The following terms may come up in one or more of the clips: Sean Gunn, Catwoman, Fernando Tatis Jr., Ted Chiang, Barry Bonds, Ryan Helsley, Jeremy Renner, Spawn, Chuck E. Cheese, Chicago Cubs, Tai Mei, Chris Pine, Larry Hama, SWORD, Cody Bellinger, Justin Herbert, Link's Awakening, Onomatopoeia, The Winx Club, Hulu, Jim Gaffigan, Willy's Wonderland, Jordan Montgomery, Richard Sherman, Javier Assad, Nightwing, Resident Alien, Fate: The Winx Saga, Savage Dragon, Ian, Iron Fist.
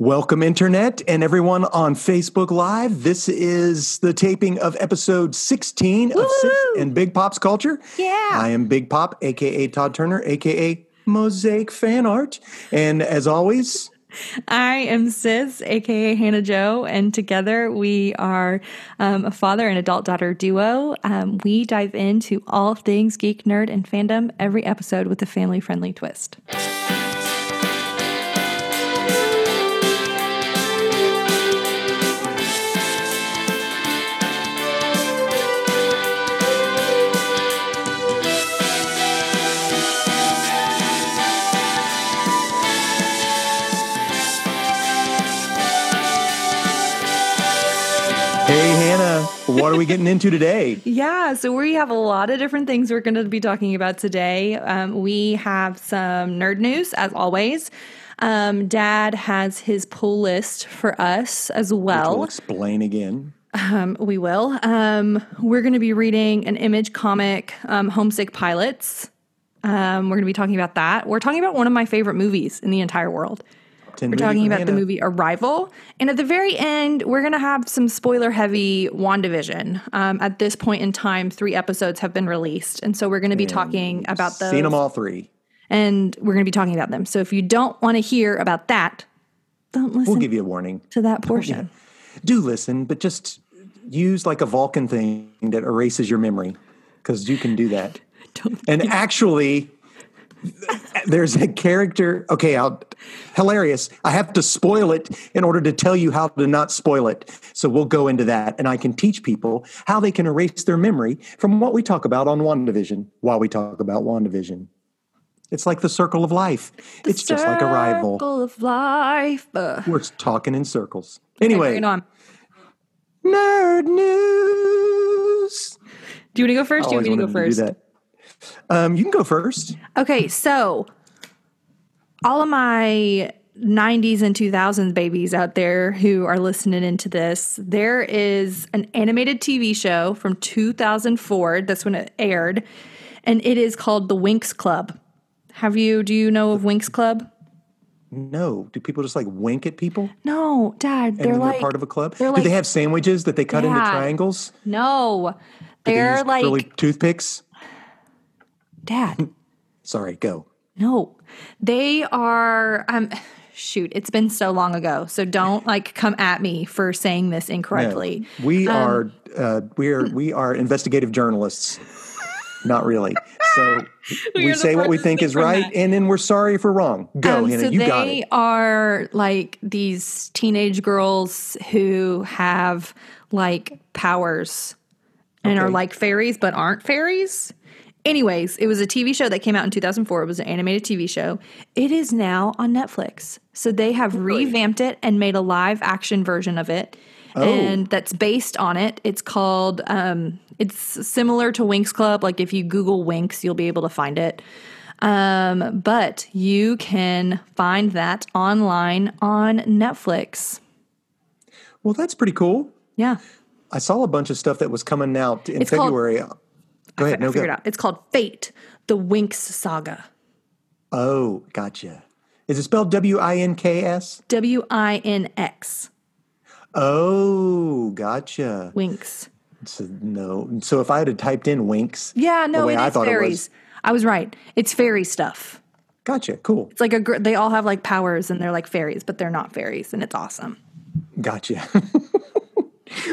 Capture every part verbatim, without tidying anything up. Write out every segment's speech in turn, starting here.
Welcome, Internet, and everyone on Facebook Live. This is the taping of episode sixteen Woo-hoo! Of Sis and Big Pop's Culture. Yeah. I am Big Pop, a k a. Todd Turner, a k a. Mosaic Fan Art. And as always... I am Sis, a k a. Hannah Jo, and together we are um, a father and adult-daughter duo. Um, we dive into all things geek, nerd, and fandom every episode with a family-friendly twist. What are we getting into today? Yeah, so we have a lot of different things we're going to be talking about today. Um, we have some nerd news, as always. Um, Dad has his pull list for us as well. Which we'll explain again. Um, we will. Um, we're going to be reading an Image comic, um, Homesick Pilots. Um, we're going to be talking about that. We're talking about one of my favorite movies in the entire world. We're talking about Hannah. The movie Arrival. And at the very end, we're going to have some spoiler-heavy WandaVision. Um, at this point in time, three episodes have been released. And so we're going to be and talking about those. Seen them all three. And we're going to be talking about them. So if you don't want to hear about that, don't listen. We'll give you a warning. To that portion. Yeah. Do listen, but just use like a Vulcan thing that erases your memory. Because you can do that. Don't and actually... There's a character. Okay, I'll, hilarious. I have to spoil it in order to tell you how to not spoil it. So we'll go into that, and I can teach people how they can erase their memory from what we talk about on WandaVision while we talk about WandaVision. It's like the circle of life. The it's just like Arrival. Circle of life. Uh. We're talking in circles. Anyway, okay, on. Nerd news. Do you want to go first? Do you want me to go first? To do that. Um, you can go first. Okay, so all of my nineties and two thousands babies out there who are listening into this, there is an animated T V show from two thousand four. That's when it aired, and it is called The Winx Club. Have you? Do you know of Winx Club? No. Do people just like wink at people? No, Dad. They're, and they're like part of a club. Do like, they have sandwiches that they cut yeah. into triangles? No, they're they like really toothpicks. Dad. Sorry, go. No, they are, um, shoot, it's been so long ago. So don't like come at me for saying this incorrectly. No, we um, are, uh, we are, we are investigative journalists. Not really. So we, we say what we think is right. That. And then we're sorry if we're wrong. Go, um, Hannah, so you got it. They are like these teenage girls who have like powers and okay. are like fairies, but aren't fairies. Anyways, it was a T V show that came out in two thousand four. It was an animated T V show. It is now on Netflix. So they have really? revamped it and made a live action version of it. Oh. And that's based on it. It's called, um, it's similar to Winx Club. Like if you Google Winx, you'll be able to find it. Um, but you can find that online on Netflix. Well, that's pretty cool. Yeah. I saw a bunch of stuff that was coming out in it's February. Called- Go ahead, I no, figured go. It out. It's called Fate, the Winx Saga. Oh, gotcha. Is it spelled W I N K S? W I N X. Oh, gotcha. Winx. So, no. So if I had typed in Winx. Yeah, no, it is fairies. It was, I was right. It's fairy stuff. Gotcha, cool. It's like a. They all have like powers and they're like fairies, but they're not fairies and it's awesome. Gotcha.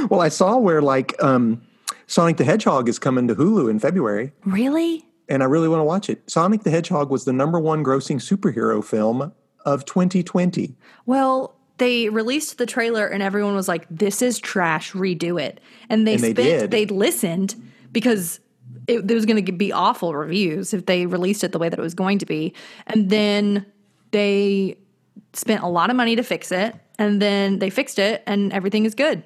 Well, I saw where like... um Sonic the Hedgehog is coming to Hulu in February. Really? And I really want to watch it. Sonic the Hedgehog was the number one grossing superhero film of twenty twenty. Well, they released the trailer and everyone was like, this is trash, redo it. And they, and they spent, did. They listened because it, there was going to be awful reviews if they released it the way that it was going to be. And then they spent a lot of money to fix it. And then they fixed it and everything is good.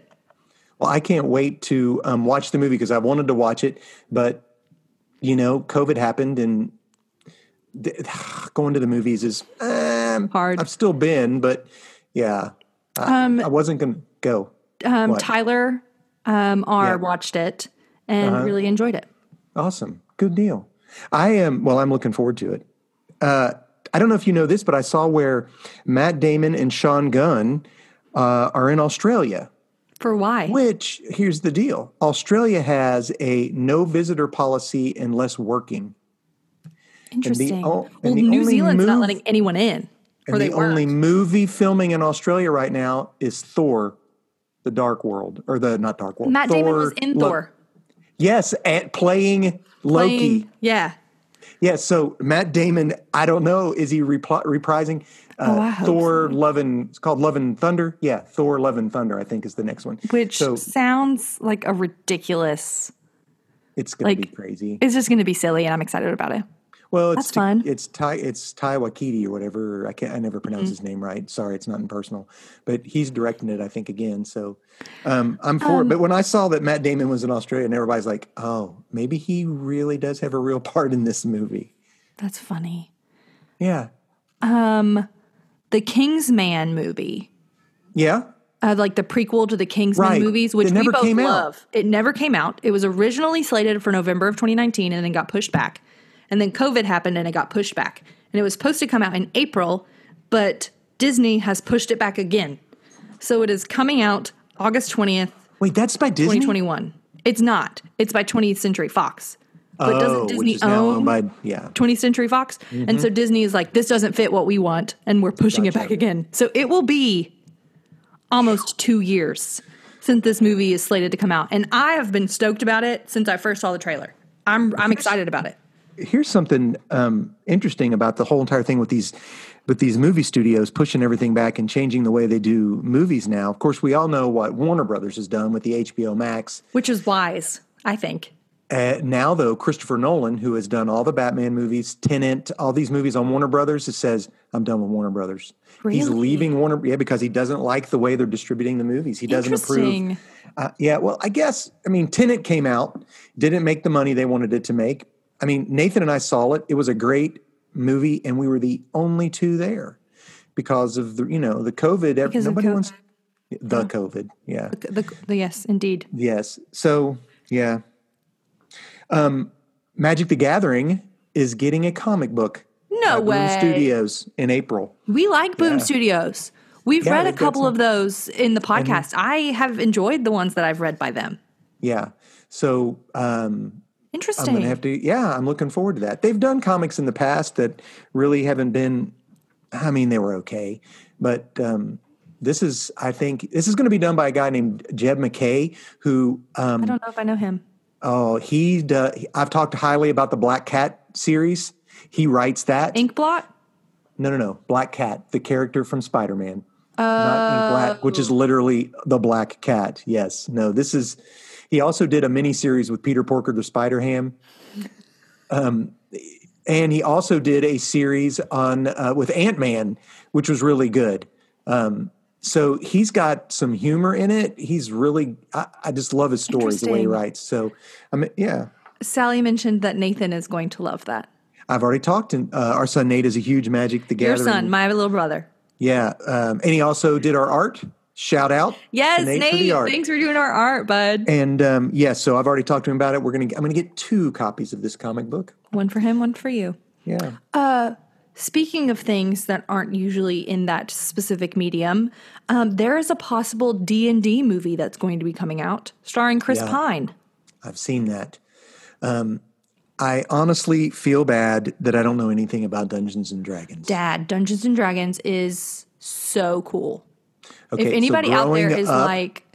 Well, I can't wait to um, watch the movie because I wanted to watch it, but, you know, COVID happened and th- going to the movies is um, hard. I've still been, but yeah, I, um, I wasn't going to go. Um, Tyler um, R. Yeah. watched it and uh-huh. really enjoyed it. Awesome. Good deal. I am, well, I'm looking forward to it. Uh, I don't know if you know this, but I saw where Matt Damon and Sean Gunn uh, are in Australia. For why? Which, here's the deal. Australia has a no visitor policy unless working. Interesting. And the, oh, well, New Zealand's move, not letting anyone in. Or and they the weren't. Only movie filming in Australia right now is Thor, the Dark World. Or the, not Dark World. Matt Thor, Damon was in Lo- Thor. Yes, at playing Loki. Playing, yeah. Yeah, so Matt Damon, I don't know, is he repli- reprising uh, oh, I hope Thor so. Love and, it's called Love and Thunder? Yeah, Thor Love and Thunder, I think is the next one. Which so, sounds like a ridiculous. It's going like, to be crazy. It's just going to be silly, and I'm excited about it. Well, it's That's fun. It's Ty. It's Ty Waititi or whatever. I can't. I never pronounce mm-hmm. his name right. Sorry, it's not impersonal. But he's directing it, I think, again. So um, I'm for um, it. But when I saw that Matt Damon was in Australia, and everybody's like, "Oh, maybe he really does have a real part in this movie." That's funny. Yeah. Um, the King's Man movie. Yeah. Uh, like the prequel to the King's Man right. movies, which we both love. Out. It never came out. It was originally slated for November of twenty nineteen, and then got pushed back. And then COVID happened and it got pushed back. And it was supposed to come out in April, but Disney has pushed it back again. So it is coming out August twentieth. Wait, that's by Disney? twenty twenty-one. It's not. It's by twentieth Century Fox. But oh, doesn't Disney own by, yeah. twentieth Century Fox? Mm-hmm. And so Disney is like, this doesn't fit what we want. And we're pushing gotcha. it back again. So it will be almost two years since this movie is slated to come out. And I have been stoked about it since I first saw the trailer. I'm I'm excited about it. Here's something um, interesting about the whole entire thing with these with these movie studios pushing everything back and changing the way they do movies now. Of course, we all know what Warner Brothers has done with the H B O Max. Which is wise, I think. Uh, now, though, Christopher Nolan, who has done all the Batman movies, Tenet, all these movies on Warner Brothers, it says, I'm done with Warner Brothers. Really? He's leaving Warner, yeah, because he doesn't like the way they're distributing the movies. He doesn't approve. Uh, yeah, well, I guess, I mean, Tenet came out, didn't make the money they wanted it to make. I mean, Nathan and I saw it. It was a great movie, and we were the only two there because of the, you know, the COVID. Because nobody of COVID. wants the yeah. COVID. Yeah. The, the, the, yes, indeed. Yes. So, yeah. Um, Magic the Gathering is getting a comic book. No way. Boom Studios in April. We like Boom yeah. Studios. We've yeah, read a couple of those in the podcast. Mm-hmm. I have enjoyed the ones that I've read by them. Yeah. So, um, Interesting. I'm going to have to, yeah, I'm looking forward to that. They've done comics in the past that really haven't been, I mean, they were okay. But um, this is, I think, this is going to be done by a guy named Jeb McKay, who. Um, I don't know if I know him. Oh, he, uh, I've talked highly about the Black Cat series. He writes that. Inkblot? No, no, no. Black Cat, the character from Spider-Man. Oh. Not Inkblot, which is literally the Black Cat. Yes. No, this is. He also did a mini-series with Peter Porker the Spider-Ham. Um, and he also did a series on uh, with Ant-Man, which was really good. Um, so he's got some humor in it. He's really – I just love his stories, the way he writes. So, I mean, yeah. Sally mentioned that Nathan is going to love that. I've already talked. And, uh, our son Nate is a huge Magic the Gathering. Your son, my little brother. Yeah. Um, and he also did our art. Shout out. Yes, Nate. Nate for thanks for doing our art, bud. And um, yes, yeah, so I've already talked to him about it. We're gonna I'm gonna get two copies of this comic book. One for him, one for you. Yeah. Uh, speaking of things that aren't usually in that specific medium, um, there is a possible D and D movie that's going to be coming out starring Chris yeah, Pine. I've seen that. Um, I honestly feel bad that I don't know anything about Dungeons and Dragons. Dad, Dungeons and Dragons is so cool. Okay, if anybody so out there is up, like,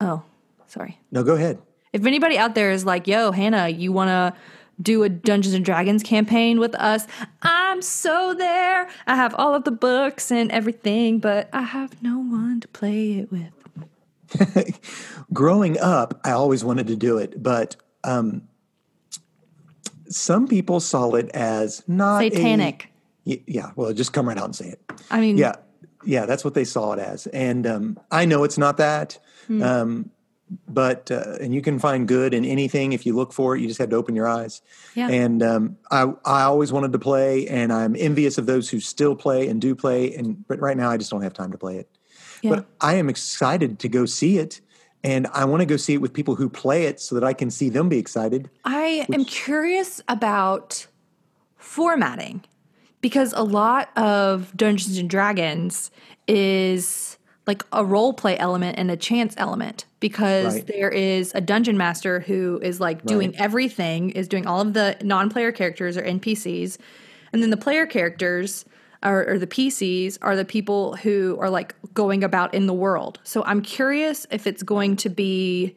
oh, sorry. No, go ahead. If anybody out there is like, yo, Hannah, you want to do a Dungeons and Dragons campaign with us? I'm so there. I have all of the books and everything, but I have no one to play it with. Growing up, I always wanted to do it, but um, some people saw it as not satanic. A, yeah, well, just come right out and say it. I mean, yeah. Yeah, that's what they saw it as. And um, I know it's not that. Mm. Um, but, uh, and you can find good in anything if you look for it. You just have to open your eyes. Yeah. And um, I, I always wanted to play, and I'm envious of those who still play and do play. And but right now I just don't have time to play it. Yeah. But I am excited to go see it. And I want to go see it with people who play it so that I can see them be excited. I which, am curious about formatting. Because a lot of Dungeons and Dragons is like a role play element and a chance element, because right. there is a dungeon master who is like right. doing everything, is doing all of the non-player characters or N P Cs. And then the player characters are, or the P Cs are the people who are like going about in the world. So I'm curious if it's going to be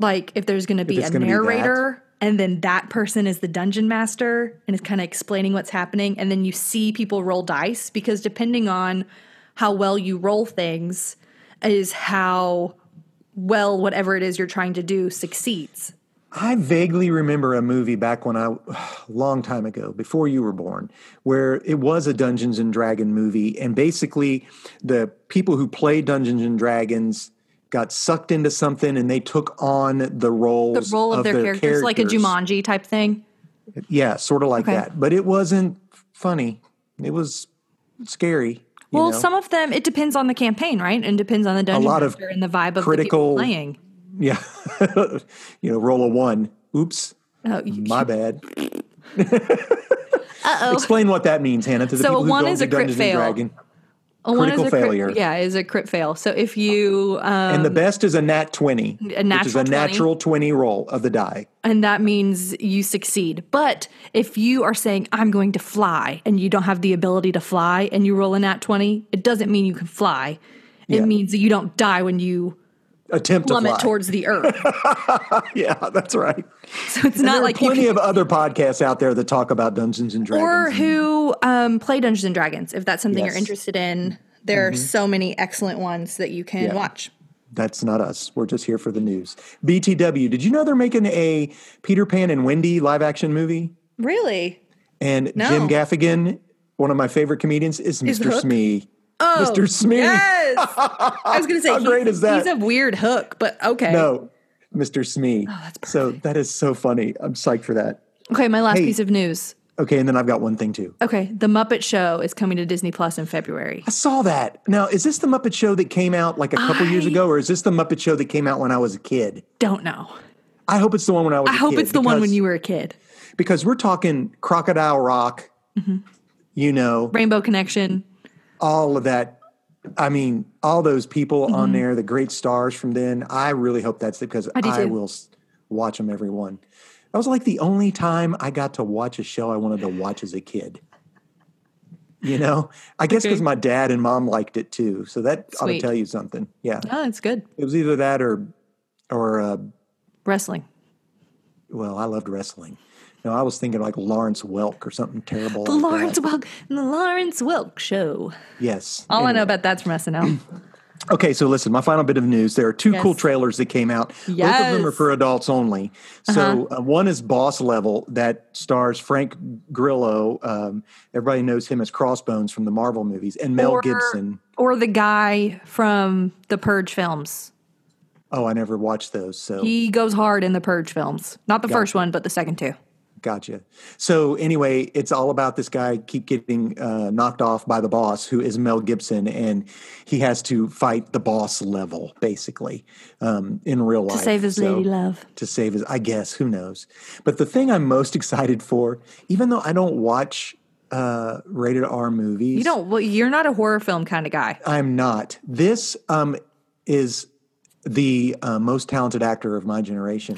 like, if there's going to be a narrator. And then that person is the dungeon master and is kind of explaining what's happening. And then you see people roll dice, because depending on how well you roll things is how well whatever it is you're trying to do succeeds. I vaguely remember a movie back when I, long time ago, before you were born, where it was a Dungeons and Dragons movie. And basically the people who play Dungeons and Dragons got sucked into something and they took on the roles the role of, of their, their characters, characters. Like a Jumanji type thing? Yeah, sort of like okay. that. But it wasn't funny. It was scary. Well, know? Some of them, it depends on the campaign, right? And depends on the dungeon master and the vibe of critical, the people playing. Yeah. You know, roll a one. Oops. Oh, my bad. Uh-oh. Explain what that means, Hannah, to the so people who don't do Dungeons and Dragons. A critical failure. Crit, yeah, is a crit fail. So if you... Um, and the best is a nat twenty, a natural which is a natural twenty roll of the die. And that means you succeed. But if you are saying, I'm going to fly, and you don't have the ability to fly, and you roll a nat twenty, it doesn't mean you can fly. It yeah. means that you don't die when you... attempt to plummet towards the earth. Yeah, that's right. So it's and not there like are plenty you can, of other podcasts out there that talk about Dungeons and Dragons, or who um, play Dungeons and Dragons. If that's something yes. you're interested in, there mm-hmm. are so many excellent ones that you can yeah. watch. That's not us. We're just here for the news. B T W, did you know they're making a Peter Pan and Wendy live action movie? Really? And no. Jim Gaffigan, one of my favorite comedians, is Mister Is Smee. Oh, Mister Smee. Yes. I was going to say, how he, great is that? He's a weird hook, but okay. No, Mister Smee. Oh, that's perfect. So that is so funny. I'm psyched for that. Okay, my last hey. piece of news. Okay, and then I've got one thing too. Okay, The Muppet Show is coming to Disney Plus in February. I saw that. Now, is this The Muppet Show that came out like a couple I years ago, or is this The Muppet Show that came out when I was a kid? Don't know. I hope it's the one when I was I a kid. I hope it's the because, one when you were a kid. Because we're talking Crocodile Rock, mm-hmm. you know. Rainbow Connection. All of that, I mean, all those people mm-hmm. on there, the great stars from then. I really hope that's it, because I, I will watch them, every one. That was like the only time I got to watch a show I wanted to watch as a kid. You know? I guess because okay. my dad and mom liked it too. So that Sweet. ought to tell you something. Yeah. Oh, it's good. It was either that or... or uh, wrestling. Well, I loved wrestling. No, I was thinking like Lawrence Welk or something terrible. The like Lawrence that. Welk, the Lawrence Welk Show. Yes. All anyway. I know about that's from S N L. Okay, so listen, my final bit of news. There are two yes. cool trailers that came out. Yes. Both of them are for adults only. So uh-huh. uh, one is Boss Level, that stars Frank Grillo. Um, everybody knows him as Crossbones from the Marvel movies, and Mel or, Gibson. Or the guy from the Purge films. Oh, I never watched those. So he goes hard in the Purge films. Not the Got first you. one, but the second two. Gotcha. So anyway, it's all about this guy keep getting uh, knocked off by the boss, who is Mel Gibson, and he has to fight the boss level, basically, um, in real life. To save his so, lady love. To save his, I guess, who knows. But the thing I'm most excited for, even though I don't watch uh, rated R movies. You don't, well, you're not a horror film kind of guy. I'm not. This um, is the uh, most talented actor of my generation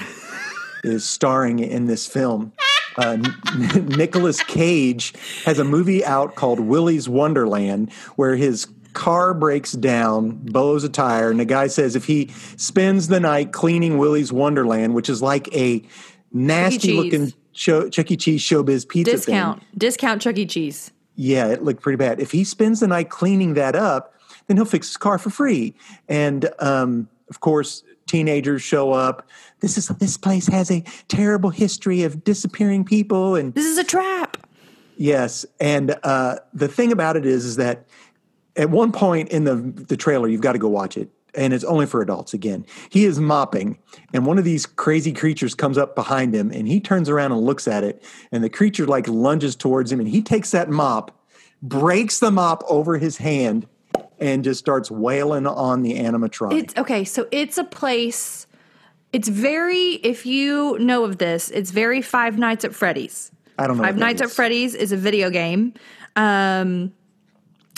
is starring in this film. Uh, Nicholas Cage has a movie out called Willy's Wonderland, where his car breaks down, blows a tire, and the guy says if he spends the night cleaning Willy's Wonderland, which is like a nasty-looking show, Chuck E. Cheese showbiz pizza discount thing. Discount Chuck E. Cheese. Yeah, it looked pretty bad. If he spends the night cleaning that up, then he'll fix his car for free. And, um, of course... teenagers show up. This is this place has a terrible history of disappearing people, and this is a trap. Yes, and uh, the thing about it is, is that at one point in the the trailer, you've got to go watch it, and it's only for adults. Again, he is mopping, and one of these crazy creatures comes up behind him, and he turns around and looks at it, and the creature like lunges towards him, and he takes that mop, breaks the mop over his hand. And just starts wailing on the animatronic. It's, okay, so it's a place, it's very, if you know of this, it's very Five Nights at Freddy's. I don't know. Five Nights at Freddy's is a video game. Um,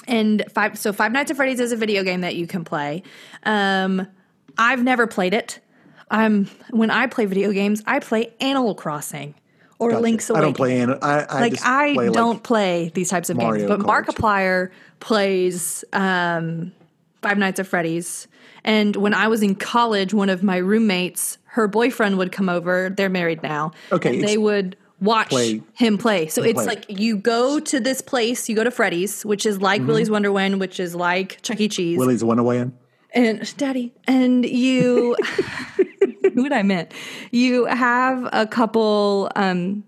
and five, so Five Nights at Freddy's is a video game that you can play. Um, I've never played it. I'm when I play video games, I play Animal Crossing or gotcha. Link's Awakening. I don't play Animal. I, I like I play, don't like, play these types of Mario games. But Kart. Markiplier plays um, Five Nights at Freddy's. And when I was in college, one of my roommates, her boyfriend would come over. They're married now. Okay, and they would watch play, him play. So it's play. Like you go to this place. You go to Freddy's, which is like mm-hmm. Willy's Wonderland, which is like Chuck E. Cheese. Willy's Wonderland. And Daddy, and you, what I meant, you have a couple, um,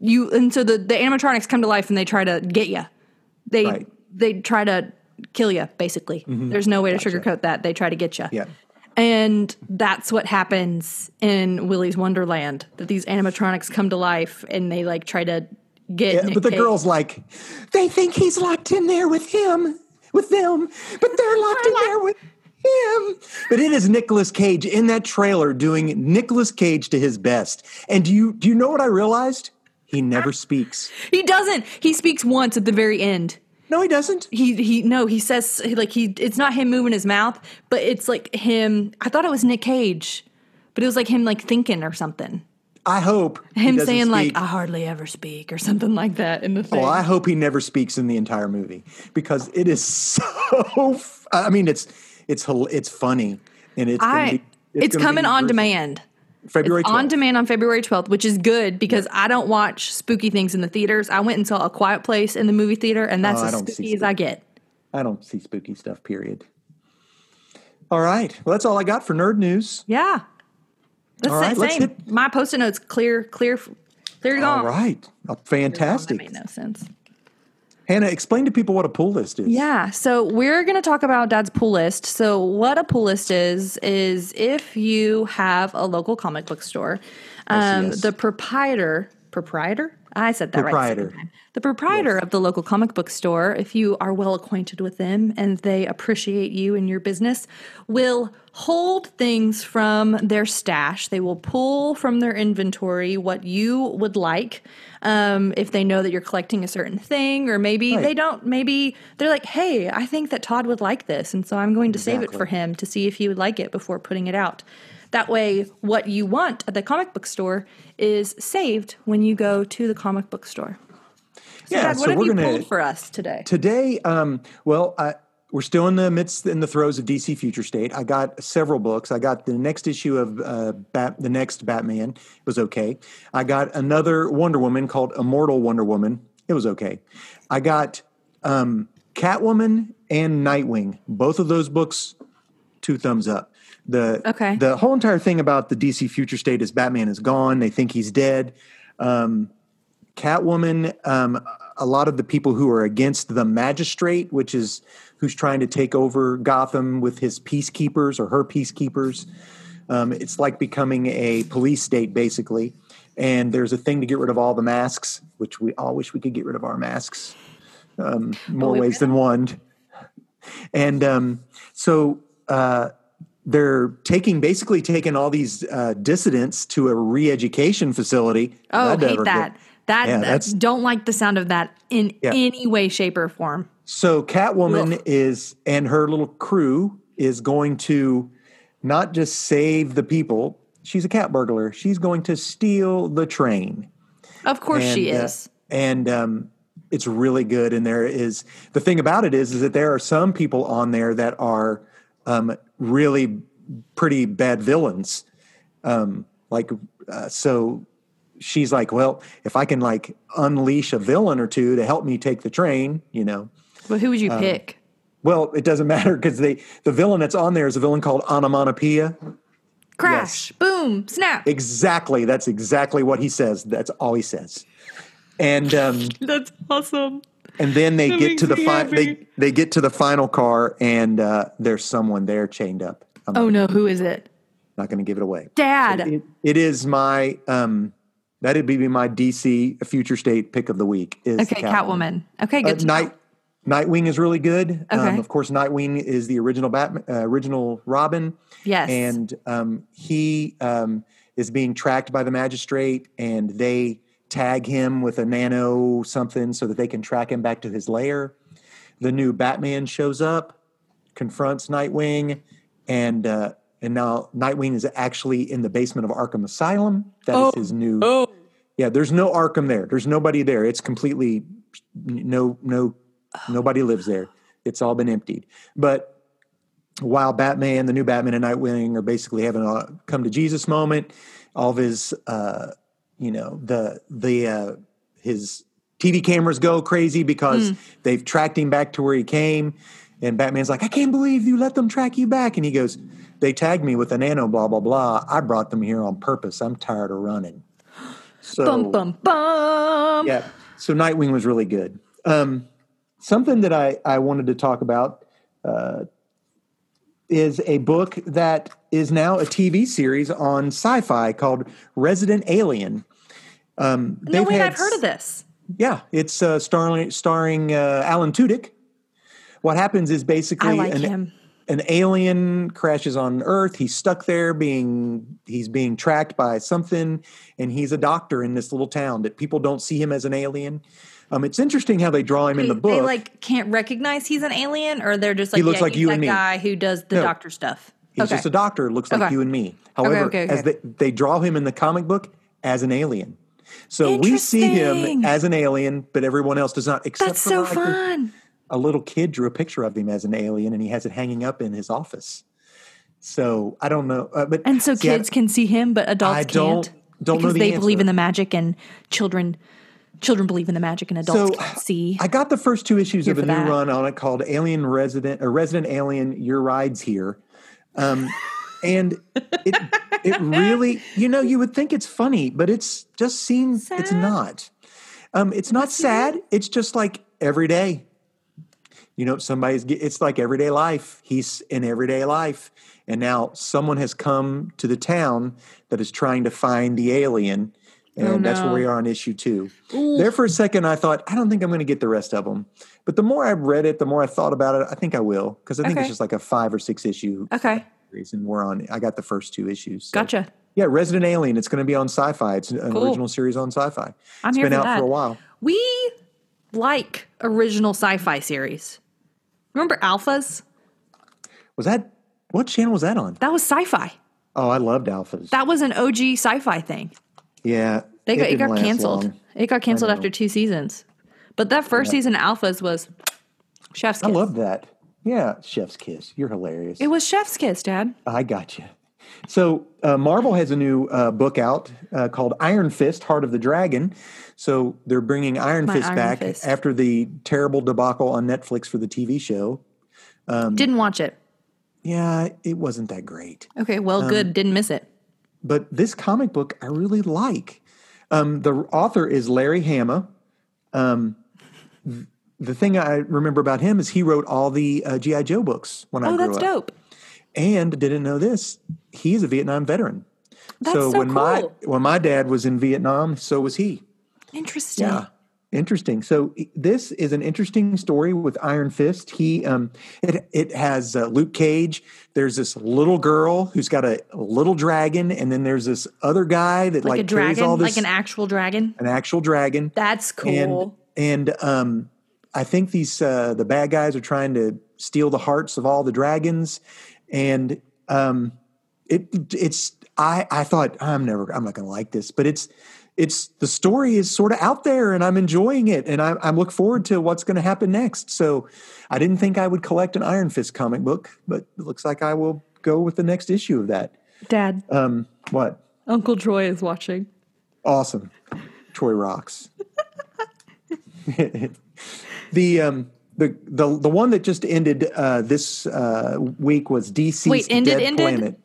you, and so the, the animatronics come to life and they try to get you. They, right. they try to kill you, basically. Mm-hmm. There's no way gotcha. to sugarcoat that. They try to get you. Yeah. And that's what happens in Willy's Wonderland, that these animatronics come to life and they like try to get yeah, Nick But the Cage. Girl's like, they think he's locked in there with him, with them, but they're locked in there with him. But it is Nicholas Cage in that trailer doing Nicholas Cage to his best. And do you do you know what I realized? He never speaks. He doesn't. He speaks once at the very end. No, he doesn't. He he no, he says like he it's not him moving his mouth, but it's like him. I thought it was Nick Cage, but it was like him like thinking or something. I hope him saying speak. like I hardly ever speak or something like that in the thing. Oh, I hope he never speaks in the entire movie because it is so f- I mean it's It's it's funny, and it's I, be, it's, it's coming on demand. February twelfth. It's on demand on February twelfth, which is good because yeah. I don't watch spooky things in the theaters. I went and saw A Quiet Place in the movie theater, and that's oh, as spooky, spooky as I get. I don't see spooky stuff, period. All right. Well, that's all I got for nerd news. Yeah. That's all right, same. Let's hit. My Post-it note's clear, clear, clear to go. All right. Fantastic. That made no sense. Hannah, explain to people what a pull list is. Yeah, so we're going to talk about Dad's pull list. So what a pull list is, is if you have a local comic book store, um, yes, yes. the proprietor, proprietor? I said that proprietor. right the second time. The proprietor yes. of the local comic book store, if you are well acquainted with them and they appreciate you and your business, will hold things from their stash. They will pull from their inventory what you would like. Um, if they know that you're collecting a certain thing, or maybe right. they don't, maybe they're like, hey, I think that Todd would like this. And so I'm going to exactly. save it for him to see if he would like it before putting it out. That way, what you want at the comic book store is saved when you go to the comic book store. So yeah, Dad, what so have we're you gonna, pulled for us today? Today, um, well, I, we're still in the midst, in the throes of D C Future State. I got several books. I got the next issue of uh, Bat, the next Batman. It was okay. I got another Wonder Woman called Immortal Wonder Woman. It was okay. I got um, Catwoman and Nightwing. Both of those books, two thumbs up. The okay. the whole entire thing about the D C Future State is Batman is gone. They think he's dead. Um, Catwoman, um, a lot of the people who are against the magistrate, which is who's trying to take over Gotham with his peacekeepers or her peacekeepers. Um, it's like becoming a police state, basically. And there's a thing to get rid of all the masks, which we all wish we could get rid of our masks. Um, more well, ways than one. And um, so... Uh, They're taking basically taking all these uh, dissidents to a re-education facility. Oh, I'd hate that. Get, that yeah, that's, don't like the sound of that in yeah. any way, shape, or form. So Catwoman Ugh. is and her little crew is going to not just save the people. She's a cat burglar. She's going to steal the train. Of course and, she is. Uh, and um, it's really good. And there is the thing about it is, is that there are some people on there that are um, really pretty bad villains. Um, like, uh, so she's like, well, if I can like unleash a villain or two to help me take the train, you know. Well, who would you um, pick? Well, it doesn't matter because they, the villain that's on there is a villain called Onomatopoeia. Crash, yes. boom, snap. Exactly. That's exactly what he says. That's all he says. And, um, that's awesome. And then they that get to the fi- they they get to the final car, and uh, there's someone there chained up. I'm oh no, who is it? Not going to give it away, Dad. It, it, it is my um, that'd be my D C Future State pick of the week. Is okay, Catwoman. Catwoman. Okay, good. Uh, Night Nightwing is really good. Okay. Um, of course, Nightwing is the original Batman, uh, original Robin. Yes, and um, he um, is being tracked by the magistrate, and they tag him with a nano something so that they can track him back to his lair. The new Batman shows up, confronts Nightwing, and uh, and now Nightwing is actually in the basement of Arkham Asylum. That oh, is his new... Oh. Yeah, there's no Arkham there. There's nobody there. It's completely... No, no, nobody lives there. It's all been emptied. But while Batman, the new Batman and Nightwing are basically having a come to Jesus moment, all of his, uh, you know, the, the, uh, his T V cameras go crazy because mm. they've tracked him back to where he came. And Batman's like, I can't believe you let them track you back. And he goes, they tagged me with a nano, blah, blah, blah. I brought them here on purpose. I'm tired of running. So, bum, bum, bum. Yeah. So Nightwing was really good. Um, something that I, I wanted to talk about uh, is a book that is now a T V series on Sci-Fi called Resident Alien. Um, no way, I've heard of this. Yeah, it's uh, starring, starring uh, Alan Tudyk. What happens is basically I like an, him. an alien crashes on Earth. He's stuck there, being he's being tracked by something, and he's a doctor in this little town that people don't see him as an alien. Um, it's interesting how they draw him Wait, in the book. They like can't recognize he's an alien, or they're just like, he looks yeah, like he's you that and me. guy who does the no, doctor stuff. He's okay. just a doctor. Looks like okay. you and me. However, okay, okay, okay. as they, they draw him in the comic book as an alien. So we see him as an alien, but everyone else does not. Except That's for so like fun. A, a little kid drew a picture of him as an alien, and he has it hanging up in his office. So I don't know. Uh, but And so see, kids I, can see him, but adults I don't, can't. Don't because know the they answer. Believe in the magic, and children children believe in the magic, and adults so can't see. I got the first two issues Here of a new that. run on it called Alien Resident, or Resident Alien, Your Ride's Here. Um And it it really, you know, you would think it's funny, but it's just seems sad. it's not. Um, it's not sad. It's just like every day. You know, somebody's, it's like everyday life. He's in everyday life. And now someone has come to the town that is trying to find the alien. And oh, no. that's where we are on issue two. Ooh. There for a second, I thought, I don't think I'm going to get the rest of them. But the more I read it, the more I thought about it, I think I will. Because I think okay. it's just like a five or six issue. Okay. And we're on, I got the first two issues. So. Gotcha. Yeah, Resident Alien. It's going to be on Sci-Fi. It's an cool. original series on Sci-Fi. I'm it's here been for out that. for a while. We like original Sci-Fi series. Remember Alphas? Was that, what channel was that on? That was Sci-Fi. Oh, I loved Alphas. That was an O G Sci-Fi thing. Yeah. They got, it, it, got it got canceled. It got canceled after two seasons. But that first yeah. season of Alphas was chef's kiss. I love that. Yeah, Chef's Kiss. You're hilarious. It was Chef's Kiss, Dad. I got you. So uh, Marvel has a new uh, book out uh, called Iron Fist, Heart of the Dragon. So they're bringing Iron My Fist Iron back Fist. after the terrible debacle on Netflix for the T V show. Um, Didn't watch it. Yeah, it wasn't that great. Okay, well, um, good. Didn't miss it. But this comic book I really like. Um, the author is Larry Hama. Um The thing I remember about him is he wrote all the uh, G I. Joe books when oh, I grew up. Oh, that's dope. And didn't know this, he's a Vietnam veteran. That's so, so when cool. my when my dad was in Vietnam, so was he. Interesting. Yeah, interesting. So this is an interesting story with Iron Fist. He um, it it has uh, Luke Cage. There's this little girl who's got a, a little dragon, and then there's this other guy that like, like a carries dragon, all this, like an actual dragon, an actual dragon. That's cool. And, and um. I think these uh, the bad guys are trying to steal the hearts of all the dragons, and um, it it's I I thought I'm never I'm not going to like this, but it's it's the story is sort of out there, and I'm enjoying it, and I I look forward to what's going to happen next. So I didn't think I would collect an Iron Fist comic book, but it looks like I will go with the next issue of that. Dad, um, what? Uncle Troy is watching. Awesome, Troy rocks. The um the the the one that just ended uh, this uh, week was Deceased Wait, ended, Dead ended? Planet.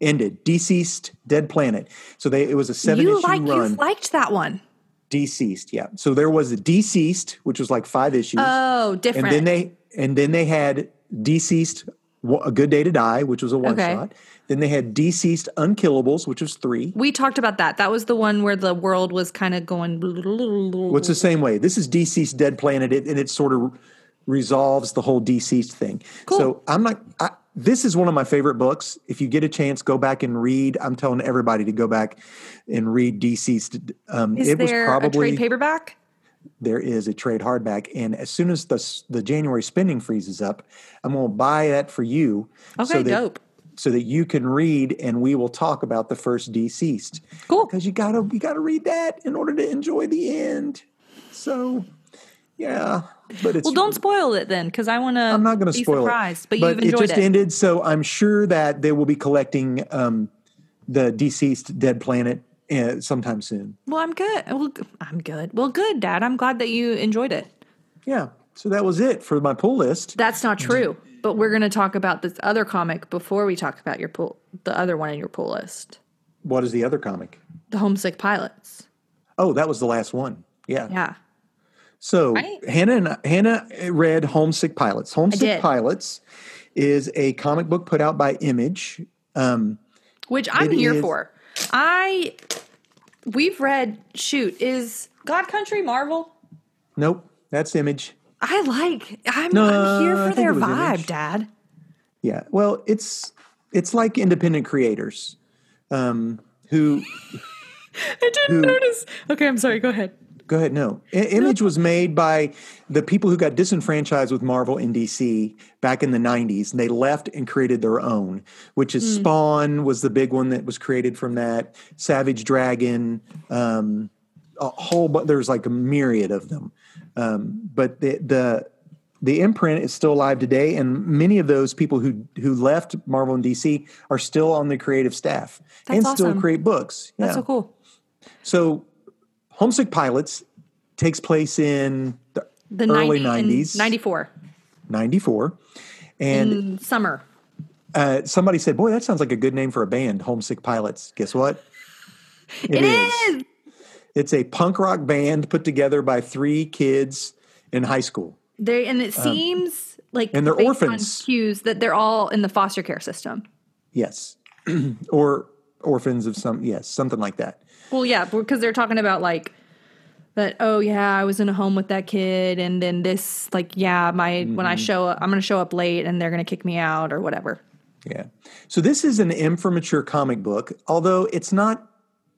Ended Deceased Dead Planet. So they it was a seven you issue like, run. You liked that one. Deceased, yeah. So there was a Deceased, which was like five issues. Oh, different. And then they and then they had Deceased A Good Day to Die, which was a one okay. shot. Then they had Deceased Unkillables, which was three. We talked about that. That was the one where the world was kind of going. Well, it's the same way. This is Deceased Dead Planet, and it sort of resolves the whole deceased thing. Cool. So I'm not. I, This is one of my favorite books. If you get a chance, go back and read. I'm telling everybody to go back and read Deceased. Um, is it there was probably, a trade paperback? There is a trade hardback. And as soon as the, the January spending freeze is up, I'm going to buy that for you. Okay, so that, dope. So that you can read, and we will talk about the first Deceased. Cool. Because you got to you gotta read that in order to enjoy the end. So... yeah, but it's... well, don't spoil it then, because I want to I'm not going to spoil surprised, it. But, but you've enjoyed it. just it. ended, so I'm sure that they will be collecting um, the Deceased Dead Planet uh, sometime soon. Well, I'm good. Well, I'm good. Well, good, Dad. I'm glad that you enjoyed it. Yeah, so that was it for my pull list. That's not true, but we're going to talk about this other comic before we talk about your pull, the other one in your pull list. What is the other comic? The Homesick Pilots. Oh, that was the last one. Yeah. Yeah. So right. Hannah and, Hannah read Homesick Pilots. Homesick Pilots is a comic book put out by Image, um, which I'm here is, for. I we've read. Shoot, is God Country Marvel? Nope, that's Image. I like. I'm, no, I'm here for their vibe, Image. Dad. Yeah. Well, it's it's like independent creators um, who. I didn't who, notice. Okay, I'm sorry. Go ahead. Go ahead. No. Image was made by the people who got disenfranchised with Marvel and D C back in the nineties, and they left and created their own, which is mm. Spawn was the big one that was created from that. Savage Dragon, um, a whole bunch. There's like a myriad of them. Um, but the, the the imprint is still alive today, and many of those people who who left Marvel and D C are still on the creative staff. That's and awesome. Still create books. Yeah. That's so cool. So... Homesick Pilots takes place in the, the early nineties. ninety-four ninety-four And in summer. Uh, somebody said, boy, that sounds like a good name for a band, Homesick Pilots. Guess what? It, it is. is. It's a punk rock band put together by three kids in high school. They And it seems um, like and they're orphans. On cues that they're all in the foster care system. Yes. Or orphans of some, yes, something like that. Well, yeah, because they're talking about, like, that, oh, yeah, I was in a home with that kid, and then this, like, yeah, my mm-hmm. when I show up, I'm going to show up late, and they're going to kick me out or whatever. Yeah. So this is an M for mature comic book, although it's not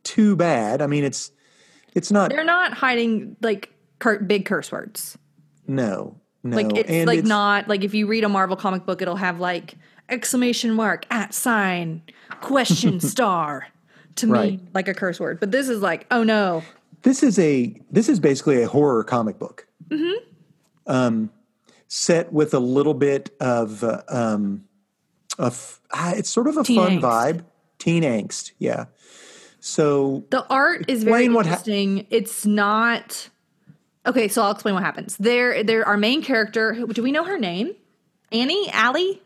too bad. I mean, it's it's not. They're not hiding, like, cur- big curse words. No, no. Like, it's, and like, it's, not, like, if you read a Marvel comic book, it'll have, like, exclamation mark, at sign, question star. To right. me, like a curse word. But this is like, oh no. This is a this is basically a horror comic book, mm-hmm. um, set with a little bit of uh, um, a f- it's sort of a teen fun angst. vibe, teen angst. Yeah. So the art is very interesting. Ha- it's not okay. So I'll explain what happens. There, there. Our main character. Who, do we know her name? Annie, Allie,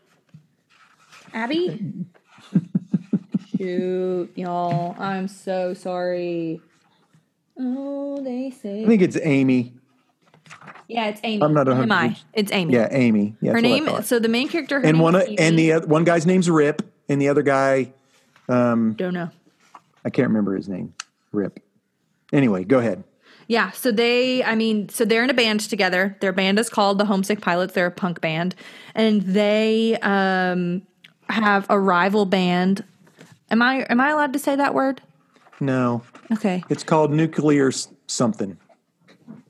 Abby. Shoot, y'all. I'm so sorry. Oh, they say. I think it's Amy. Yeah, it's Amy. I'm not one hundred percent. Am I? It's Amy. Yeah, Amy. Yeah, her name. So the main character. Her and name one. Is and the one guy's name's Rip, and the other guy. Um, Don't know. I can't remember his name. Rip. Anyway, go ahead. Yeah. So they. I mean. So they're in a band together. Their band is called the Homesick Pilots. They're a punk band, and they um, have a rival band. Am I am I allowed to say that word? No. Okay. It's called nuclear something.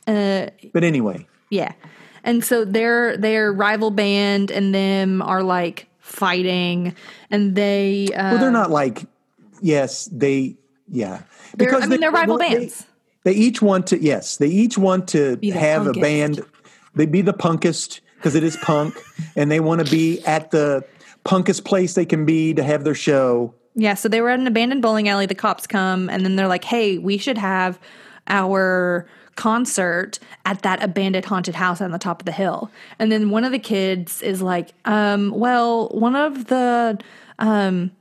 Uh, but anyway. Yeah. And so their their rival band and them are like fighting, and they. Uh, well, they're not like. Yes, they. Yeah. Because I mean, they, they're rival they, bands. They, they each want to. Yes, they each want to have punkest. a band. They be the punkest because it is punk, and they want to be at the punkest place they can be to have their show. Yeah, so they were at an abandoned bowling alley. The cops come, and then they're like, hey, we should have our concert at that abandoned haunted house on the top of the hill. And then one of the kids is like, um, well, one of the um,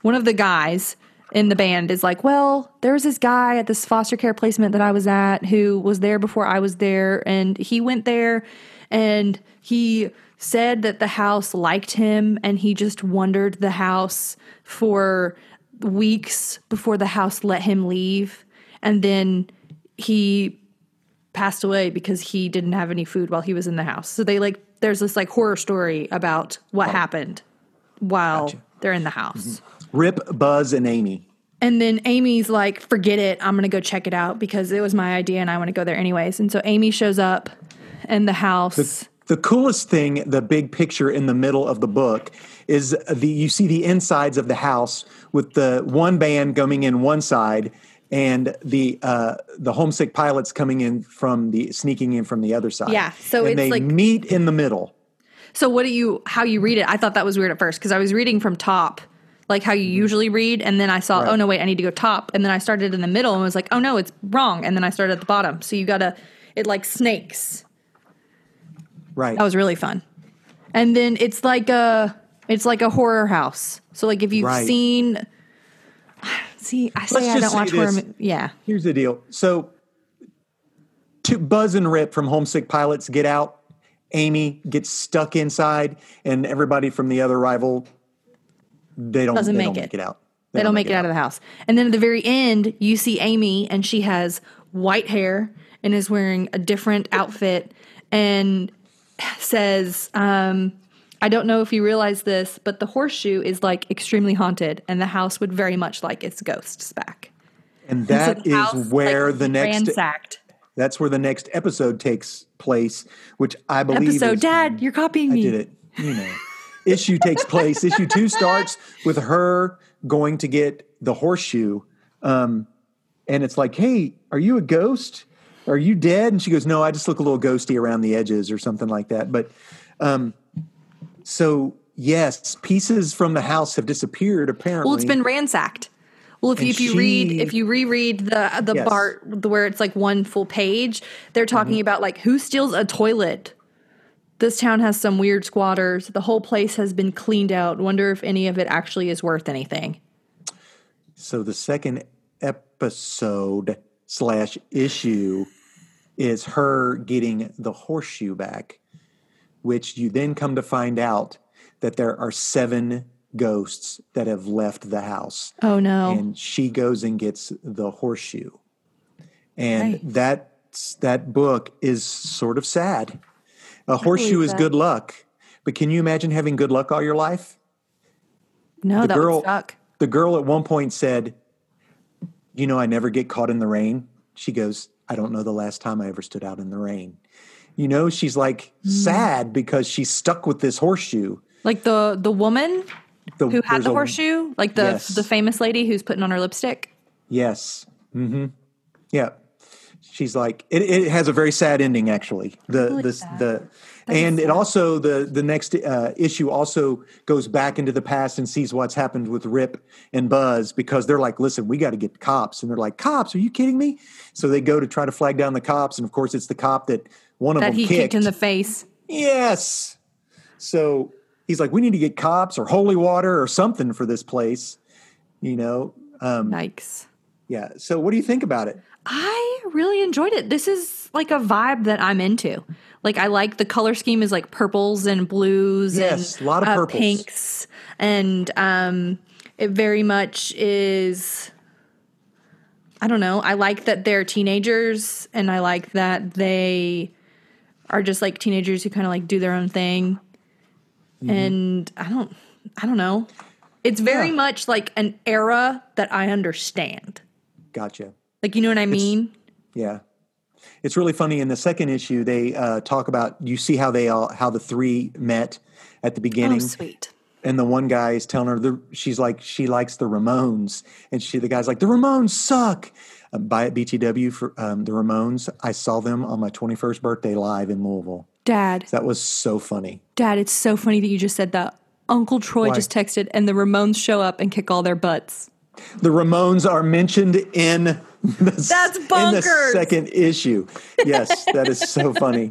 one of the guys in the band is like, well, there's this guy at this foster care placement that I was at who was there before I was there, and he went there, and he said that the house liked him, and he just wandered the house for weeks before the house let him leave. And then he passed away because he didn't have any food while he was in the house. So they like, there's this like horror story about what oh. happened. while gotcha. they're in the house. Mm-hmm. Rip, Buzz, and Amy. And then Amy's like, forget it. I'm going to go check it out because it was my idea and I want to go there anyways. And so Amy shows up in the house. The, the coolest thing, the big picture in the middle of the book, is the you see the insides of the house with the one band going in one side and the uh, the Homesick Pilots coming in from the sneaking in from the other side. Yeah, so and it's they like, meet in the middle. So what do you how you read it? I thought that was weird at first because I was reading from top, like how you usually read, and then I saw right. oh no wait I need to go top, and then I started in the middle and was like oh no it's wrong, and then I started at the bottom. So you gotta it like snakes. Right. That was really fun. And then it's like a it's like a horror house. So like if you've right. seen. See, I say I don't watch horror movies. Yeah. Here's the deal. So to Buzz and Rip from Homesick Pilots get out. Amy gets stuck inside, and everybody from the other rival, they don't, Doesn't they make, don't it. make it out. They, they don't, don't make it out. out of the house. And then at the very end, you see Amy, and she has white hair and is wearing a different outfit and says, um, I don't know if you realize this, but the horseshoe is like extremely haunted, and the house would very much like its ghosts back. And that and so house, is where like, the next ransacked. That's where the next episode takes place, which I believe episode, is, Dad, you're copying I me. I did it. You know, issue takes place. Issue two starts with her going to get the horseshoe, um, and it's like, "Hey, are you a ghost? Are you dead?" And she goes, "No, I just look a little ghosty around the edges, or something like that." But um, so yes, pieces from the house have disappeared. Apparently, well, it's been ransacked. Well, if you, if you she, read if you reread the the yes. part where it's like one full page, they're talking mm-hmm. about like who steals a toilet. This town has some weird squatters. The whole place has been cleaned out. Wonder if any of it actually is worth anything. So the second episode slash issue is her getting the horseshoe back, which you then come to find out that there are seven ghosts that have left the house. Oh no. And she goes and gets the horseshoe. And right. that that book is sort of sad. A horseshoe is that. good luck. But can you imagine having good luck all your life? No, the that girl, would suck. The girl at one point said, "You know, I never get caught in the rain." She goes, "I don't know the last time I ever stood out in the rain." You know, she's like mm. sad because she's stuck with this horseshoe. Like the the woman The, who had the horseshoe? A, like the yes. the famous lady who's putting on her lipstick? Yes. Mm-hmm. Yeah. She's like, it, it has a very sad ending, actually. The like the that. the, that and it also the the next uh, issue also goes back into the past and sees what's happened with Rip and Buzz, because they're like, "Listen, we got to get cops," and they're like, "Cops? Are you kidding me?" So they go to try to flag down the cops, and of course, it's the cop that one of that them he kicked. kicked in the face. Yes. So. He's like, "We need to get cops or holy water or something for this place," you know. Um, Yikes. Yeah. So what do you think about it? I really enjoyed it. This is like a vibe that I'm into. Like I like the color scheme is like purples and blues yes, and a lot of uh, pinks. And um, it very much is, I don't know. I like that they're teenagers, and I like that they are just like teenagers who kind of like do their own thing. Mm-hmm. And I don't, I don't know. It's very yeah. much like an era that I understand. Gotcha. Like, you know what I mean? It's, yeah. It's really funny. In the second issue, they uh, talk about, you see how they all, how the three met at the beginning. Oh, sweet. And the one guy is telling her, the, she's like, she likes the Ramones. And she, the guy's like, "The Ramones suck." Uh, buy at B T W for um, the Ramones. I saw them on my twenty-first birthday live in Louisville. Dad. That was so funny. Dad, it's so funny that you just said that. Uncle Troy Why? just texted, "And the Ramones show up and kick all their butts." The Ramones are mentioned in the, That's bonkers. in the second issue. Yes, that is so funny.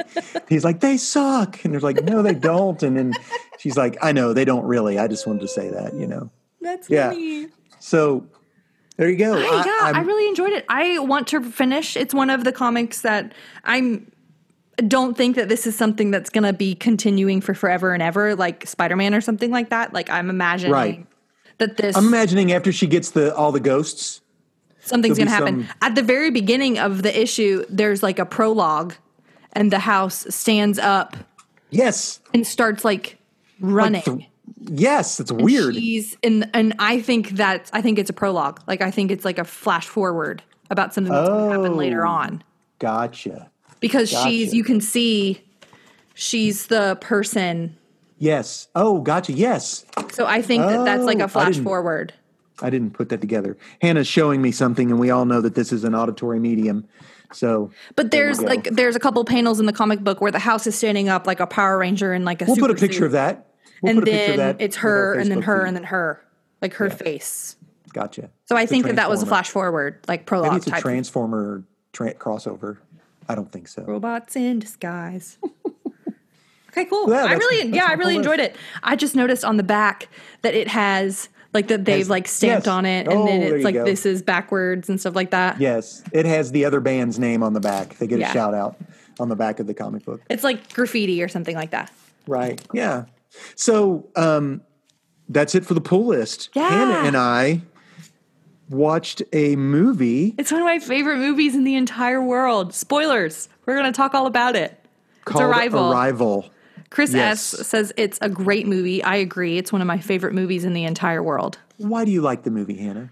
He's like, "They suck." And they're like, "No, they don't." And then she's like, "I know, they don't really. I just wanted to say that, you know." That's yeah. funny. So there you go. I, I, yeah, I really enjoyed it. I want to finish. It's one of the comics that I'm... don't think that this is something that's going to be continuing for forever and ever, like Spider-Man or something like that. Like I'm imagining right. that this... I'm imagining after she gets the all the ghosts... something's going to happen. Some... At the very beginning of the issue, there's like a prologue, and the house stands up. Yes. And starts like running. Like th- Yes, it's weird. And she's in, and I think that I think it's a prologue. Like I think it's like a flash forward about something that's oh, going to happen later on. Gotcha. Because gotcha. she's, you can see, she's the person. Yes. Oh, gotcha. Yes. So I think oh, that that's like a flash I forward. I didn't put that together. Hannah's showing me something, and we all know that this is an auditory medium. So, but there's there like there's a couple panels in the comic book where the house is standing up like a Power Ranger and like a. We'll super put a picture suit. of that. We'll and put then a picture of that it's her, and then her, feed. and then her, like her yeah. face. Gotcha. So I it's think that that was a flash forward, like prologue. Maybe it's a type transformer tra- crossover. I don't think so. Robots in disguise. Okay, cool. Yeah, I really, yeah, I really enjoyed it. I just noticed on the back that it has like that they've has, like stamped yes. on it, and oh, then it's like go. this is backwards and stuff like that. Yes, it has the other band's name on the back. They get yeah. a shout out on the back of the comic book. It's like graffiti or something like that. Right. Yeah. So um, that's it for the pull list. Yeah. Hannah and I watched a movie. It's one of my favorite movies in the entire world. Spoilers. We're going to talk all about it. It's Arrival. Arrival. Chris yes. S. says it's a great movie. I agree. It's one of my favorite movies in the entire world. Why do you like the movie, Hannah?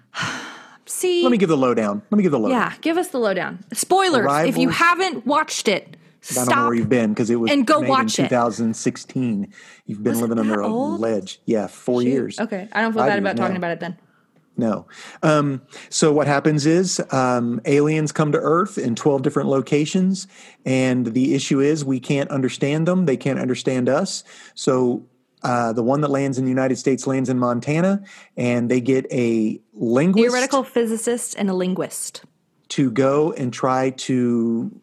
See. Let me give the lowdown. Let me give the lowdown. Yeah, give us the lowdown. Spoilers. Arrival. If you haven't watched it. Stop I don't know where you've been because it was and go made watch in two thousand sixteen. It. You've been was living under old? a ledge. Yeah, four Shoot. years. Okay, I don't feel I bad do, about no. talking about it then. No. Um, so what happens is um, aliens come to Earth in twelve different locations, and the issue is we can't understand them. They can't understand us. So uh, the one that lands in the United States lands in Montana, and they get a linguist. Theoretical physicist and a linguist. To go and try to...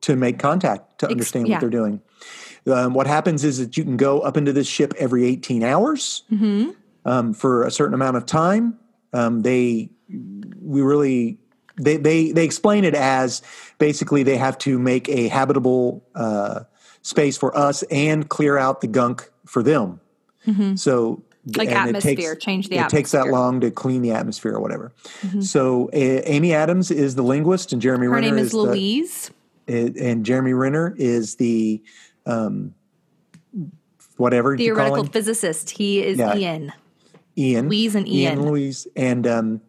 to make contact, to understand Ex- yeah. what they're doing. Um, what happens is that you can go up into this ship every eighteen hours mm-hmm. um, for a certain amount of time. Um, they, we really, they, they, they explain it as basically they have to make a habitable uh, space for us and clear out the gunk for them. Mm-hmm. So, like atmosphere, it takes, change the it atmosphere. It takes that long to clean the atmosphere or whatever. Mm-hmm. So, uh, Amy Adams is the linguist, and Jeremy Her Renner name is, is Louise. The, It, and Jeremy Renner is the um, whatever theoretical physicist. He is yeah. Ian. Ian. Louise and Ian. Ian Louise. And um,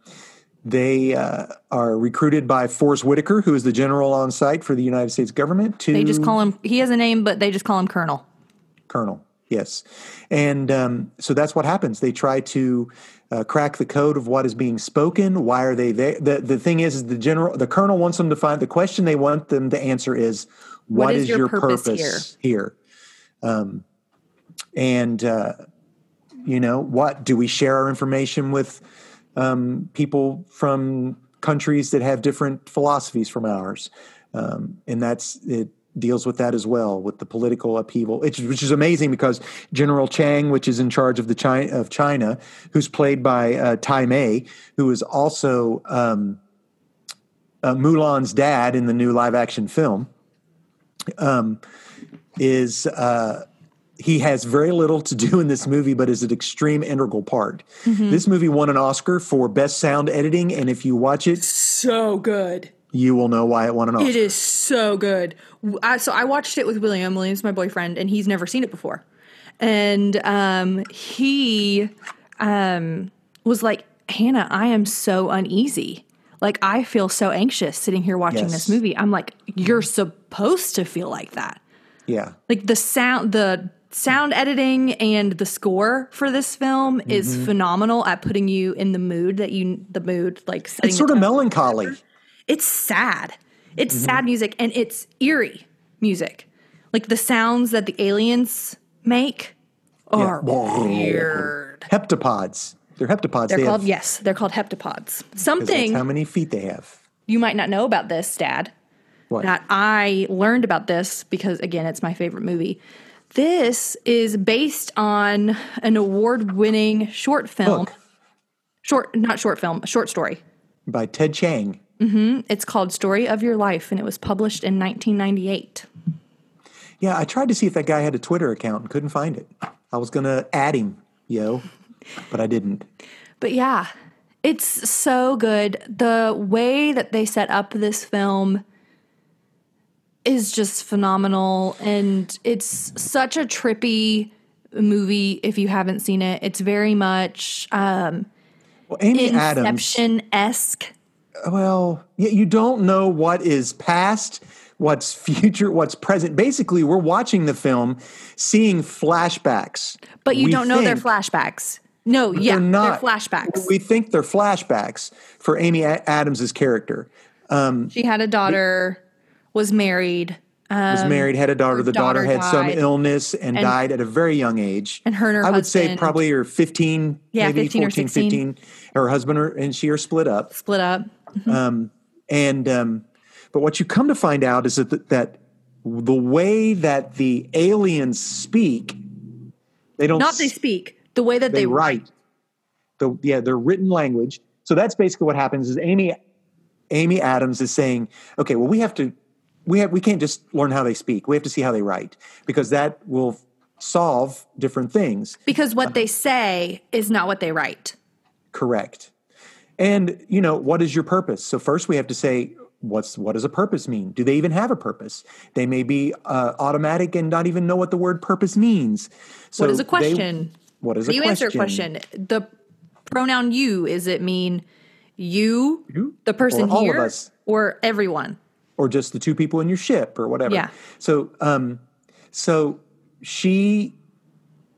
they uh, are recruited by Forrest Whitaker, who is the general on site for the United States government. To they just call him – he has a name, but they just call him Colonel. Colonel, yes. And um, so that's what happens. They try to – Uh, crack the code of what is being spoken. Why are they there? The the thing is, is the general, the colonel wants them to find the question they want them to answer is, what, what is, is your, your purpose, purpose here? here? Um, and uh, you know, what do we share our information with um, people from countries that have different philosophies from ours? Um, and that's it. Deals with that as well, with the political upheaval, it's, which is amazing because General Chang, which is in charge of the China, of China, who's played by uh, Tai Mei, who is also um, uh, Mulan's dad in the new live-action film, um, is uh, he has very little to do in this movie, but is an extreme integral part. Mm-hmm. This movie won an Oscar for Best Sound Editing, and if you watch it, so good. You will know why it won an Oscar. It is so good. I, so I watched it with William. William's my boyfriend, and he's never seen it before. And um, he um, was like, Hannah, I am so uneasy. Like, I feel so anxious sitting here watching yes. this movie. I'm like, you're supposed to feel like that. Yeah. Like, the sound, the sound editing and the score for this film mm-hmm. is phenomenal at putting you in the mood that you, the mood, like, it's sort of melancholy. It's sad. It's mm-hmm. sad music, and it's eerie music. Like the sounds that the aliens make are yeah. weird. Heptapods. They're heptapods. They're they called have, yes. They're called heptapods. Something. That's how many feet they have? You might not know about this, Dad. What? Not I learned about this because again, it's my favorite movie. This is based on an award-winning short film. Book. Short, not short film. A short story by Ted Chiang. Mm-hmm. It's called Story of Your Life, and it was published in nineteen ninety-eight. Yeah, I tried to see if that guy had a Twitter account and couldn't find it. I was going to add him, yo, but I didn't. But yeah, it's so good. The way that they set up this film is just phenomenal, and it's such a trippy movie if you haven't seen it. It's very much um, well, Amy Adams. Inception-esque. Well, you don't know what is past, what's future, what's present. Basically, we're watching the film, seeing flashbacks. But you we don't know they're flashbacks. No, yeah, they're, not, they're flashbacks. We think they're flashbacks for Amy Adams' character. Um, she had a daughter, was married. Um, was married, had a daughter. The daughter, daughter had died. some illness and, and died at a very young age. And her and her I husband, would say probably her fifteen, yeah, maybe fifteen fourteen, or sixteen. fifteen. Her husband and she are split up. Split up. Mm-hmm. Um, and um, but what you come to find out is that the, that the way that the aliens speak, they don't not they speak the way that they, they write. write. The yeah, their written language. So that's basically what happens is Amy Amy Adams is saying, okay, well we have to we have we can't just learn how they speak. We have to see how they write because that will solve different things. Because what uh, they say is not what they write. Correct. And, you know, what is your purpose? So first we have to say, what's what does a purpose mean? Do they even have a purpose? They may be uh, automatic and not even know what the word purpose means. So what is a question? They, what is a you question? You answer a question. The pronoun you, is it mean you, you? the person or all here, of us. Or everyone? Or just the two people in your ship or whatever. Yeah. So, um, so she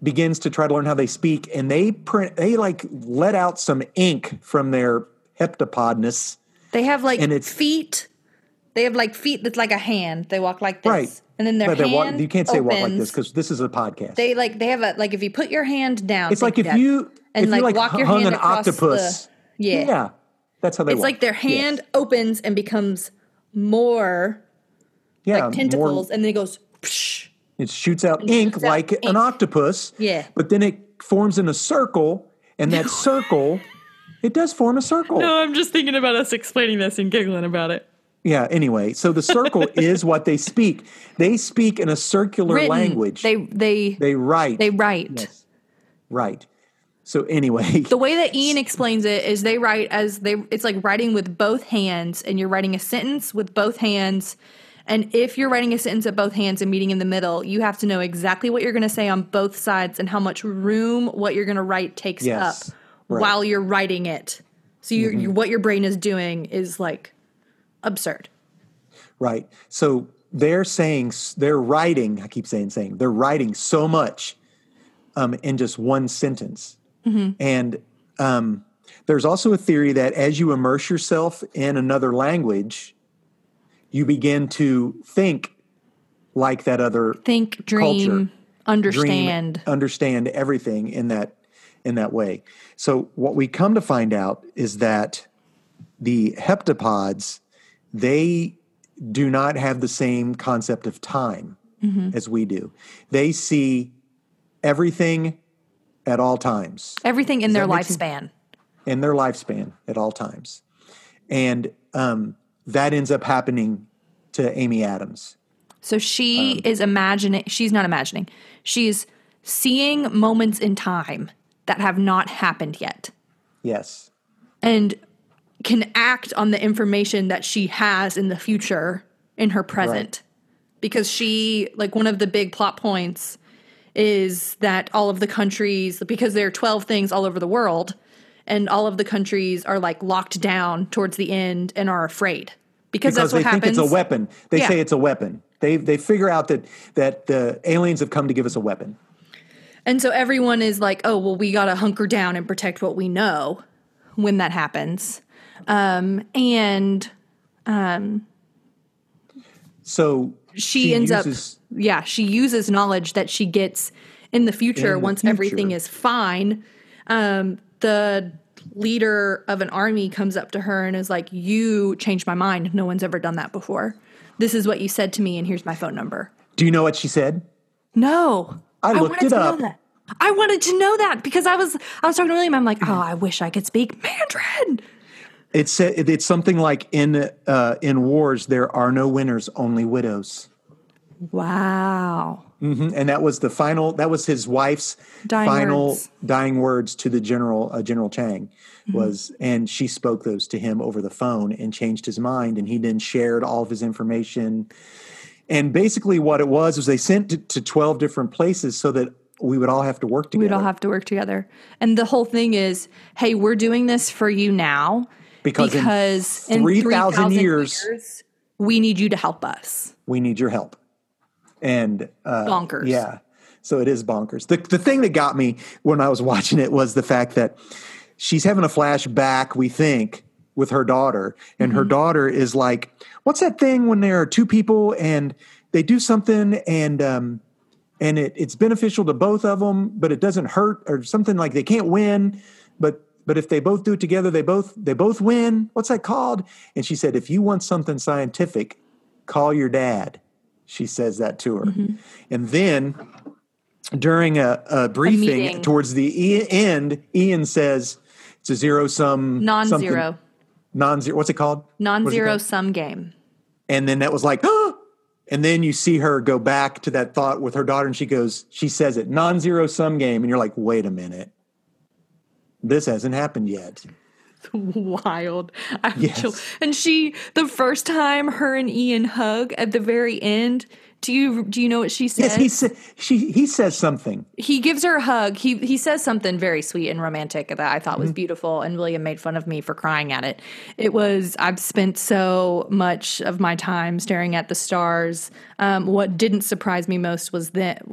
begins to try to learn how they speak, and they print, they like let out some ink from their heptapodness. They have like and it's, feet. They have like feet that's like a hand. They walk like this, right? And then their but hand walk, you can't say opens. Walk like this because this is a podcast. They like they have a like if you put your hand down, it's like if that, you and if like, you like walk your hung hand an across octopus. The, yeah, yeah, that's how they. It's walk. Like their hand yes. opens and becomes more, yeah, like tentacles, more, and then it goes. Psh, It shoots out it ink shoots like out an ink. octopus, yeah. But then it forms in a circle, and that circle, it does form a circle. No, I'm just thinking about us explaining this and giggling about it. Yeah, anyway, so the circle is what they speak. They speak in a circular Written. language. They they They write. They write. Yes. Right. So anyway. The way that Ian explains it is they write as they, it's like writing with both hands, and you're writing a sentence with both hands. And if you're writing a sentence at both hands and meeting in the middle, you have to know exactly what you're going to say on both sides and how much room what you're going to write takes yes, up right. while you're writing it. So you're, mm-hmm. you, what your brain is doing is like absurd. Right. So they're saying they're writing. I keep saying saying they're writing so much um, in just one sentence. Mm-hmm. And um, there's also a theory that as you immerse yourself in another language, you begin to think like that other think, dream, culture. understand, dream, understand everything in that in that way. So what we come to find out is that the heptapods, they do not have the same concept of time mm-hmm. as we do. They see everything at all times. Everything in Does their lifespan. In their lifespan at all times, and um. That ends up happening to Amy Adams. So she um, is imagining, she's not imagining. She's seeing moments in time that have not happened yet. Yes. And can act on the information that she has in the future in her present. Right. Because she, like one of the big plot points is that all of the countries, because there are twelve things all over the world, and all of the countries are like locked down towards the end and are afraid because, because that's what they happens. Think it's a weapon. They yeah. say it's a weapon. They they figure out that that the aliens have come to give us a weapon. And so everyone is like, oh, well, we got to hunker down and protect what we know when that happens. Um, and um, so she, she ends uses, up, yeah, she uses knowledge that she gets in the future in the once future. everything is fine. Um, the leader of an army comes up to her and is like, you changed my mind. No one's ever done that before. This is what you said to me, and here's my phone number. Do you know what she said? No. I looked I it up. I wanted to know that because I was I was talking to William. I'm like, oh, I wish I could speak Mandarin. It's, it's something like in, uh, in wars, there are no winners, only widows. Wow. Mm-hmm. And that was the final. That was his wife's dying final words. dying words to the general, uh, General Chang, mm-hmm. was, and she spoke those to him over the phone and changed his mind. And he then shared all of his information. And basically, what it was was they sent it to twelve different places so that we would all have to work together. We'd all have to work together. And the whole thing is, hey, we're doing this for you now because, because in three thousand years, years, we need you to help us. We need your help. And uh, bonkers. Yeah. So it is bonkers. The, the thing that got me when I was watching it was the fact that she's having a flashback, we think, with her daughter. And mm-hmm. her daughter is like, what's that thing when there are two people and they do something and um, and it, it's beneficial to both of them, but it doesn't hurt, or something like they can't win, but but if they both do it together, they both they both win. What's that called? And she said, if you want something scientific, call your dad. She says that to her. Mm-hmm. And then during a, a briefing a towards the end, Ian says it's a zero-sum. Non-zero. Non-zero. What's it called? Non-zero-sum game. And then that was like, oh! And then you see her go back to that thought with her daughter, and she goes, she says it, non-zero-sum game. And you're like, wait a minute. This hasn't happened yet. Wild. Yes. And she, the first time her and Ian hug at the very end, do you do you know what she says? Yes, he said she he says something. He gives her a hug. He he says something very sweet and romantic that I thought mm-hmm. was beautiful, and William made fun of me for crying at it. It was, I've spent so much of my time staring at the stars. Um, what didn't surprise me most was that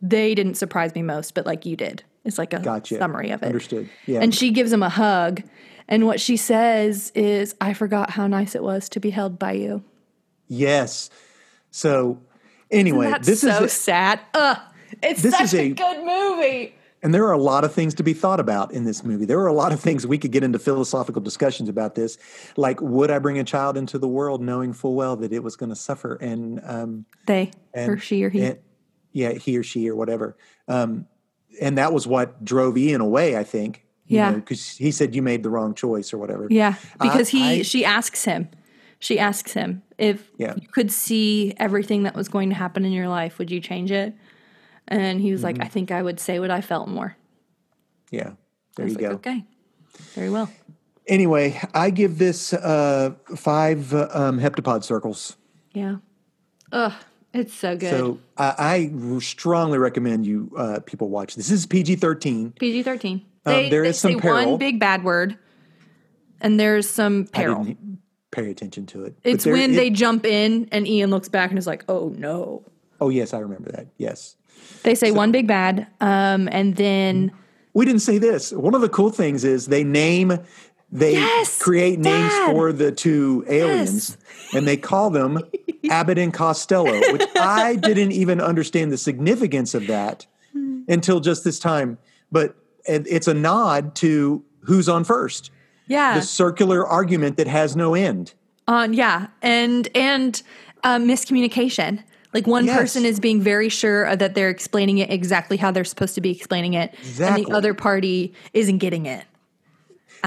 they didn't surprise me most, but like you did. It's like a gotcha. Summary of it. Understood. Yeah. And she gives him a hug. And what she says is, I forgot how nice it was to be held by you. Yes. So anyway, isn't that this so is so sad. Ugh, it's such a, a good movie. And there are a lot of things to be thought about in this movie. There are a lot of things we could get into philosophical discussions about this. Like, would I bring a child into the world knowing full well that it was going to suffer? And um, they, and, or she or he. And, yeah, he or she or whatever. Um, and that was what drove Ian away, I think. Yeah. Because he said you made the wrong choice or whatever. Yeah. Because I, he, I, she asks him. She asks him if yeah. you could see everything that was going to happen in your life, would you change it? And he was mm-hmm. like, I think I would say what I felt more. Yeah. There you like, go. Okay. Very well. Anyway, I give this uh, five um, heptapod circles. Yeah. Ugh. It's so good. So I, I strongly recommend you uh, people watch this. This is P G thirteen. P G thirteen. Um, there they is some say peril. One big bad word, and there's some peril. I didn't pay attention to it. It's there, when it, they jump in, and Ian looks back and is like, "Oh no." Oh yes, I remember that. Yes. They say so, one big bad, um, and then we didn't say this. One of the cool things is they name. They yes, create Dad. Names for the two aliens, yes. and they call them Abbott and Costello, which I didn't even understand the significance of that until just this time. But it's a nod to who's on first. Yeah. The circular argument that has no end. Uh, yeah, and, and uh, miscommunication. Like one yes. person is being very sure that they're explaining it exactly how they're supposed to be explaining it, exactly. and the other party isn't getting it.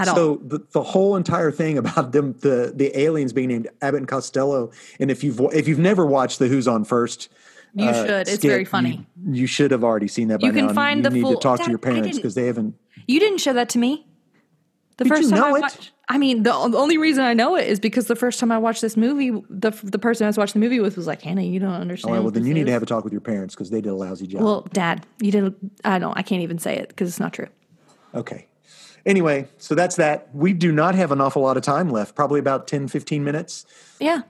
So the, the whole entire thing about them, the, the aliens being named Abbott and Costello, and if you've if you've never watched the Who's on First, you uh, should. It's skit, very funny. You, you should have already seen that by you now. You can find you the need full, to talk Dad, to your parents because they haven't. You didn't show that to me. The did first you time know I watched, it? I mean, the only reason I know it is because the first time I watched this movie, the the person I was watching the movie with was like, Hannah, you don't understand. All right, well, then you is. Need to have a talk with your parents because they did a lousy job. Well, Dad, you didn't. I don't. I can't even say it because it's not true. Okay. Anyway, so that's that. We do not have an awful lot of time left, probably about ten, fifteen minutes. Yeah.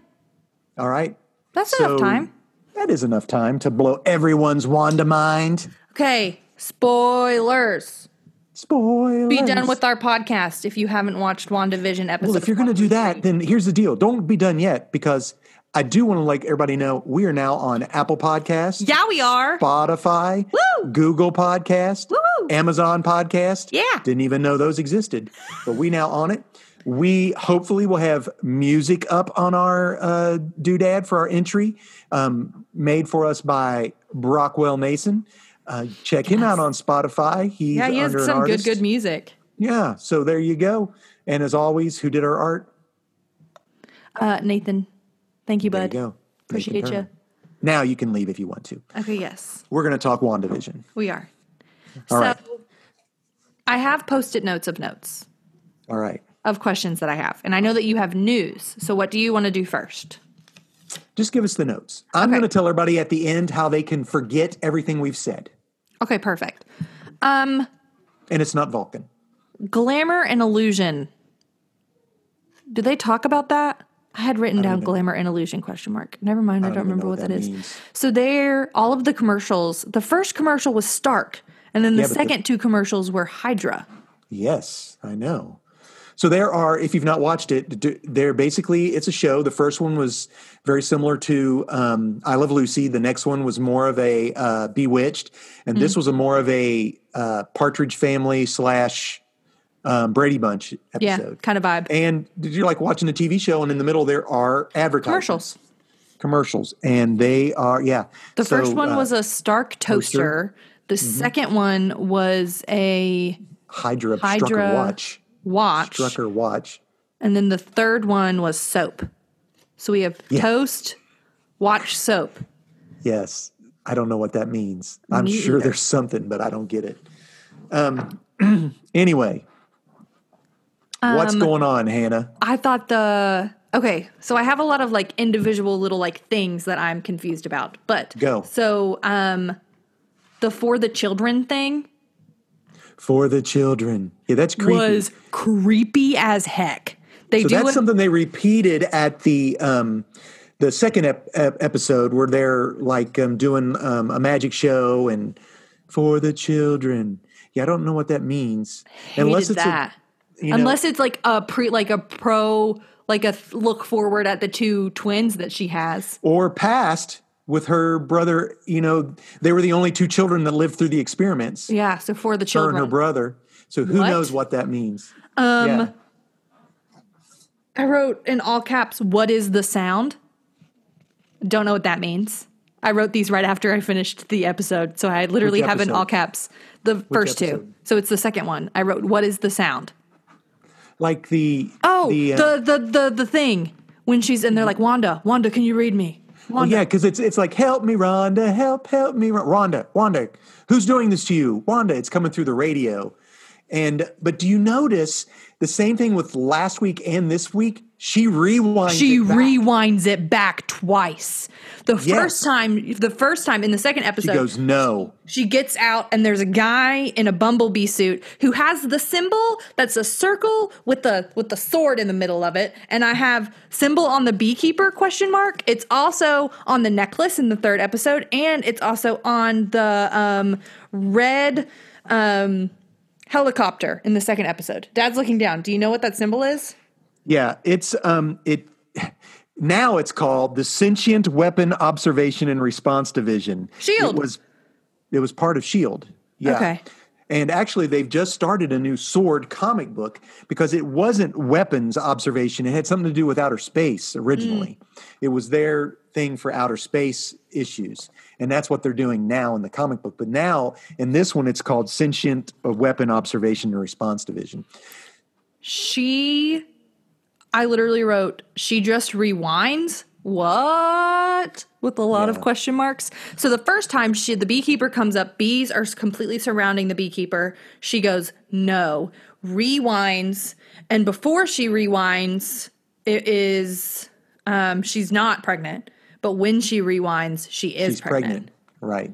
All right. That's so enough time. That is enough time to blow everyone's wand of mind. Okay. Spoilers. Spoilers. Be done with our podcast if you haven't watched WandaVision episode. Well, if you're going to do that, then here's the deal. Don't be done yet because I do want to let everybody know we are now on Apple Podcasts. Yeah, we are. Spotify. Woo! Google Podcasts. Woo! Amazon podcast. Yeah. Didn't even know those existed, but we now on it. We hopefully will have music up on our uh, doodad for our entry um, made for us by Brockwell Mason. Uh, check yes. him out on Spotify. He's yeah, he under has some good, good music. Yeah. So there you go. And as always, who did our art? Uh, Nathan. Thank you, bud. There you go. Appreciate you. Now you can leave if you want to. Okay. Yes. We're going to talk WandaVision. We are. All so right. I have post-it notes of notes. All right. Of questions that I have. And I know that you have news. So what do you want to do first? Just give us the notes. I'm okay. going to tell everybody at the end how they can forget everything we've said. Okay, perfect. Um, and it's not Vulcan. Glamour and illusion. Do they talk about that? I had written I down glamour and illusion question mark. Never mind. I, I don't, don't remember what that, that is. So they're all of the commercials. The first commercial was Stark. And then the yeah, second the, two commercials were Hydra. Yes, I know. So there are, if you've not watched it, they're basically, it's a show. The first one was very similar to um, I Love Lucy. The next one was more of a uh, Bewitched. And mm-hmm. this was a more of a uh, Partridge Family slash um, Brady Bunch episode. Yeah, kind of vibe. And you're like watching a T V show, and in the middle there are advertisements. Commercials. Commercials. And they are, yeah. The so, first one uh, was a Stark toaster. toaster. The mm-hmm. second one was a Hydra, Hydra Strucker watch. Watch. Strucker watch. And then the third one was soap. So we have yeah. toast, watch, soap. Yes. I don't know what that means. Me I'm sure either. There's something, but I don't get it. Um, anyway, um, what's going on, Hannah? I thought the – okay, so I have a lot of like individual little like things that I'm confused about. But Go. So um, the For the Children thing – For the Children. Yeah, that's creepy. Was creepy as heck. They so do that's a- something they repeated at the um, the second ep- ep- episode where they're like um, doing um, a magic show and For the Children. Yeah, I don't know what that means. Hated Unless it's that. A, you know, Unless it's like a pre, like a pro, like a th- look forward at the two twins that she has, or past. With her brother, you know, they were the only two children that lived through the experiments. Yeah, so For the Children. Her and her brother. So who what? knows what that means? Um, yeah. I wrote in all caps, what is the sound? Don't know what that means. I wrote these right after I finished the episode. So I literally have in all caps the Which first episode? two. So it's the second one. I wrote, what is the sound? Like the... Oh, the uh, the, the, the the thing. When she's in there like, Wanda, Wanda, can you read me? Well, yeah, because it's it's like, help me, Rhonda, help, help me, Rhonda, Wanda, who's doing this to you? Wanda, it's coming through the radio. And but do you notice the same thing with last week and this week? She rewinds she it back. She rewinds it back twice. The yes. first time, the first time in the second episode. She goes, no. She gets out and there's a guy in a bumblebee suit who has the symbol that's a circle with the with the sword in the middle of it. And I have symbol on the beekeeper, question mark. It's also on the necklace in the third episode. And it's also on the um, red um, helicopter in the second episode. Dad's looking down. Do you know what that symbol is? Yeah, it's um it now it's called the Sentient Weapon Observation and Response Division. SHIELD. It was it was part of SHIELD. Yeah. Okay. And actually they've just started a new sword comic book because it wasn't weapons observation. It had something to do with outer space originally. Mm. It was their thing for outer space issues. And that's what they're doing now in the comic book. But now in this one it's called Sentient Weapon Observation and Response Division. She I literally wrote, she just rewinds? What? With a lot yeah. of question marks. So the first time she, the beekeeper comes up, bees are completely surrounding the beekeeper. She goes, no, rewinds. And before she rewinds, it is, um, she's not pregnant. But when she rewinds, she is she's pregnant. pregnant. Right.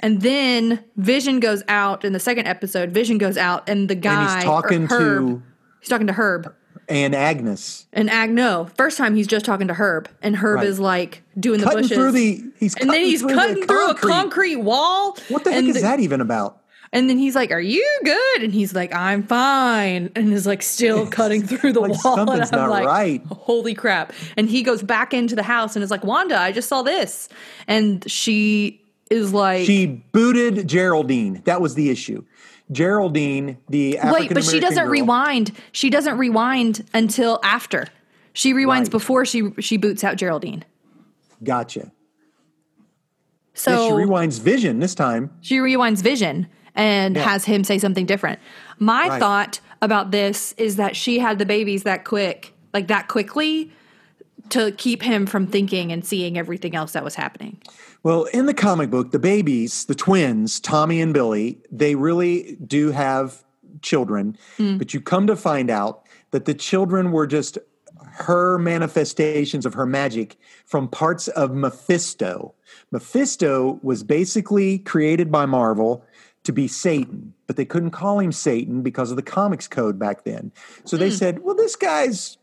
And then Vision goes out in the second episode. Vision goes out and the guy, and he's talking Herb, to, he's talking to Herb. And Agnes. And Ag, no. First time he's just talking to Herb. And Herb right. is like doing cutting the bushes. Through the, he's and then he's through cutting the through a concrete wall. What the heck is the, that even about? And then he's like, are you good? And he's like, I'm fine. And is like still cutting through the like wall. Something's and I'm not like, right. holy crap. And he goes back into the house and is like, Wanda, I just saw this. And she is like. She booted Geraldine. That was the issue. Geraldine, the African-American Wait, but she doesn't girl. rewind. She doesn't rewind until after. She rewinds right. before she she boots out Geraldine. Gotcha. So yeah, she rewinds Vision this time. She rewinds Vision and yeah. has him say something different. My right. thought about this is that she had the babies that quick, like that quickly, to keep him from thinking and seeing everything else that was happening. Well, in the comic book, the babies, the twins, Tommy and Billy, they really do have children. Mm. But you come to find out that the children were just her manifestations of her magic from parts of Mephisto. Mephisto was basically created by Marvel to be Satan, but they couldn't call him Satan because of the comics code back then. So they mm. said, well, this guy's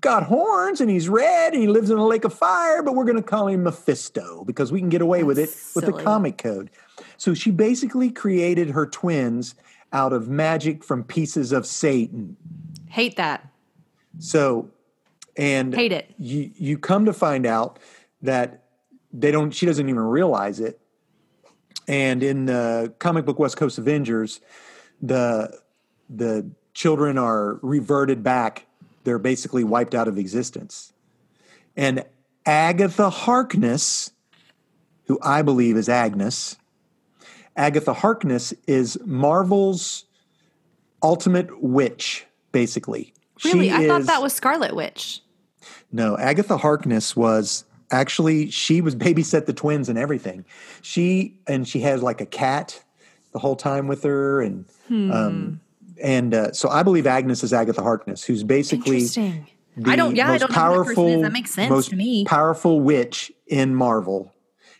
got horns and he's red and he lives in a lake of fire, but we're going to call him Mephisto because we can get away That's with it silly. with the comic code. So she basically created her twins out of magic from pieces of Satan. Hate that. So, and hate it. You, you come to find out that they don't, she doesn't even realize it. And in the comic book West Coast Avengers, the, the children are reverted back. They're basically wiped out of existence. And Agatha Harkness, who I believe is Agnes, Agatha Harkness is Marvel's ultimate witch, basically. Really? She I is, thought that was Scarlet Witch. No, Agatha Harkness was actually, she was babysit the twins and everything. She, and she has like a cat the whole time with her. And hmm. um, and uh, so I believe Agnes is Agatha Harkness, who's basically Interesting. the I don't, yeah, most I don't powerful, know that, that makes sense most to me. powerful witch in Marvel.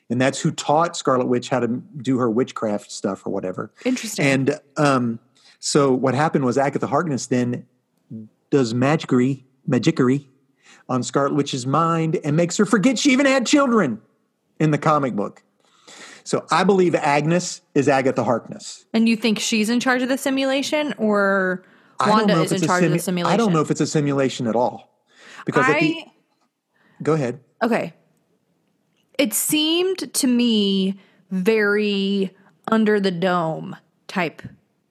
And that's who taught Scarlet Witch how to do her witchcraft stuff or whatever. Interesting. And um, so what happened was Agatha Harkness then does magicery, magicery on Scarlet Witch's mind and makes her forget she even had children in the comic book. So I believe Agnes is Agatha Harkness. And you think she's in charge of the simulation, or Wanda is in charge simu- of the simulation? I don't know if it's a simulation at all. Because I... the... Go ahead. Okay. It seemed to me very under the dome type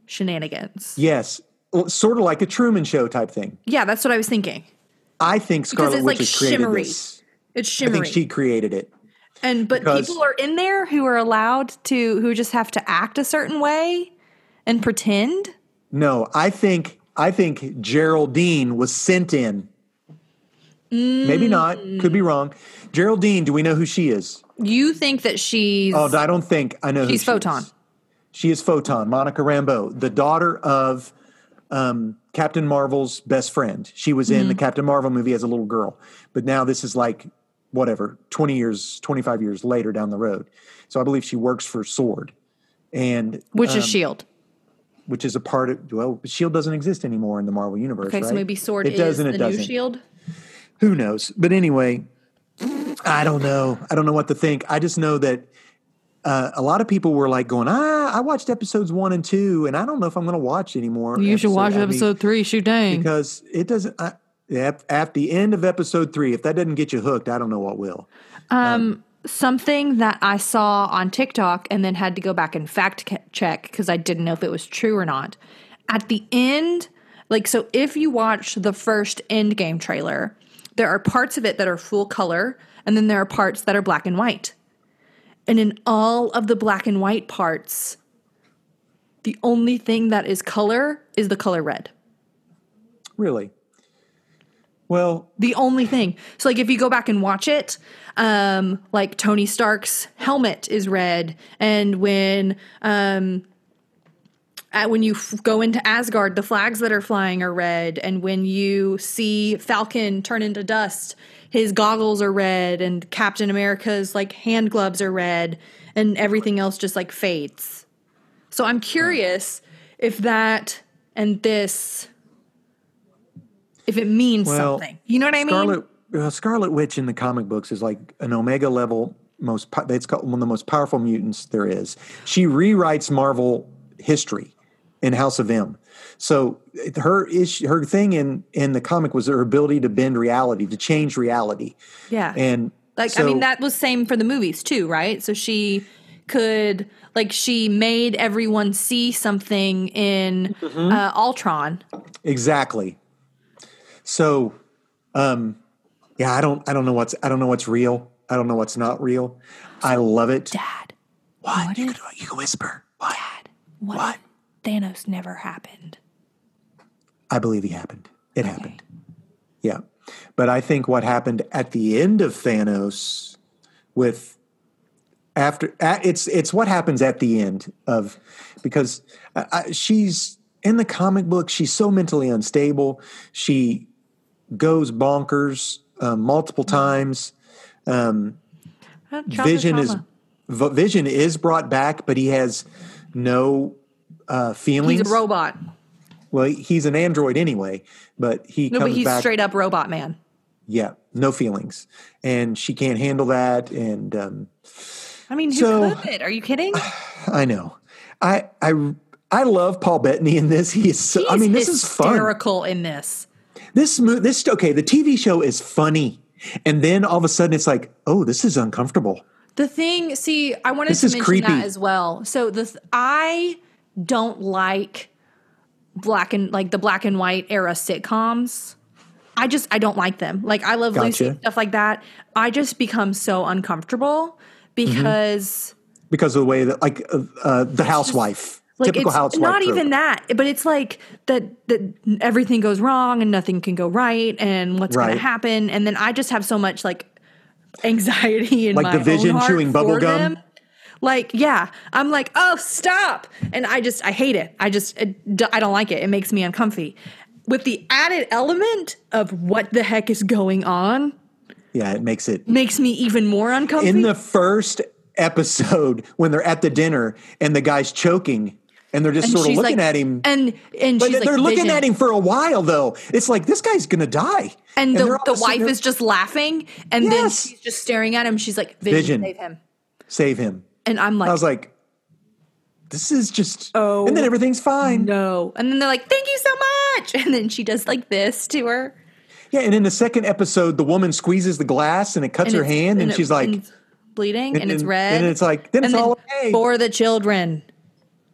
shenanigans. Yes. Sort of like a Truman Show type thing. Yeah, that's what I was thinking. I think Scarlet Witch has like created this. It's shimmery. I think she created it. And But people are in there who are allowed to, who just have to act a certain way and pretend. No, I think I think Geraldine was sent in. Maybe not. Could be wrong. Geraldine, do we know who she is? You think that she's... Oh, I don't think. I know who she is. She's Photon. She is Photon, Monica Rambeau, the daughter of um, Captain Marvel's best friend. She was in mm-hmm. the Captain Marvel movie as a little girl. But now this is like, whatever, twenty years, twenty-five years later down the road. So I believe she works for S W O R D. And, which um, is S H I E L D. Which is a part of... Well, S H I E L D doesn't exist anymore in the Marvel Universe, Okay, right? So maybe S W O R D it is doesn't, the it new S H I E L D? Who knows? But anyway, I don't know. I don't know what to think. I just know that uh, a lot of people were like going, ah, I watched episodes one and two, and I don't know if I'm going to watch anymore. You episode, should watch I episode mean, three, shoot dang. Because it doesn't uh, – at the end of episode three, if that doesn't get you hooked, I don't know what will. Um, um, something that I saw on TikTok and then had to go back and fact check because I didn't know if it was true or not. At the end – like so if you watch the first Endgame trailer – there are parts of it that are full color, and then there are parts that are black and white. And in all of the black and white parts, the only thing that is color is the color red. Really? Well... The only thing. So, like, if you go back and watch it, um, like, Tony Stark's helmet is red, and when... Um, When you f- go into Asgard, the flags that are flying are red. And when you see Falcon turn into dust, his goggles are red. And Captain America's, like, hand gloves are red. And everything else just, like, fades. So I'm curious if that and this, if it means well, something. You know what I Scarlet, mean? Uh, Scarlet Witch in the comic books is, like, an Omega level, most po- it's called one of the most powerful mutants there is. She rewrites Marvel history. In House of M. So her issue, her thing in, in the comic was her ability to bend reality, to change reality. Yeah. And like, so, I mean, that was same for the movies too, right? So she could, like, she made everyone see something in mm-hmm. uh, Ultron. Exactly. So, um, yeah, I don't, I don't know what's, I don't know what's real. I don't know what's not real. I love it. Dad. What? what you, could, you could whisper. What? Dad. What? what? Thanos never happened. I believe he happened. It okay. happened. Yeah. But I think what happened at the end of Thanos with after at, it's it's what happens at the end of because I, I, she's in the comic book. She's so mentally unstable. She goes bonkers uh, multiple times. Um, Vision is Vision is brought back, but he has no uh, feelings. He's a robot. Well, he's an android anyway, but he no, comes but he's back, straight up robot man. Yeah, no feelings, and she can't handle that. And um, I mean, who so, could it? Are you kidding? I know. I I I love Paul Bettany in this. He is. So, he is I mean, this is fun. Hysterical in this. This this okay. The T V show is funny. And then all of a sudden it's like, oh, this is uncomfortable. The thing, see, I wanted this to mention creepy. that as well. So the I don't like black and like the black and white era sitcoms. I just I don't like them. Like I love gotcha. Lucy and stuff like that. I just become so uncomfortable because mm-hmm. because of the way that like uh, uh, the housewife. Just, Like Typical it's housewife not trope. Even that, but it's like that, that everything goes wrong and nothing can go right and what's right. going to happen. And then I just have so much like anxiety in like my Like the Vision chewing bubble gum. Them. Like, yeah, I'm like, oh, stop. And I just, I hate it. I just, it, I don't like it. It makes me uncomfy. With the added element of what the heck is going on. Yeah, it makes it. Makes me even more uncomfy. In the first episode when they're at the dinner and the guy's choking. And they're just and sort of looking like, at him. And, and but she's they're like, looking Vision. At him for a while, though. It's like, this guy's going to die. And, and the, the wife is just laughing. And yes. then she's just staring at him. She's like, Vision, Vision, save him. Save him. And I'm like. I was like, this is just. Oh. And then everything's fine. No. And then they're like, thank you so much. And then she does like this to her. Yeah. And in the second episode, the woman squeezes the glass and it cuts and her hand. And, and it, she's like. And bleeding. And, and it's red. And it's like, then and it's then all okay. For the children.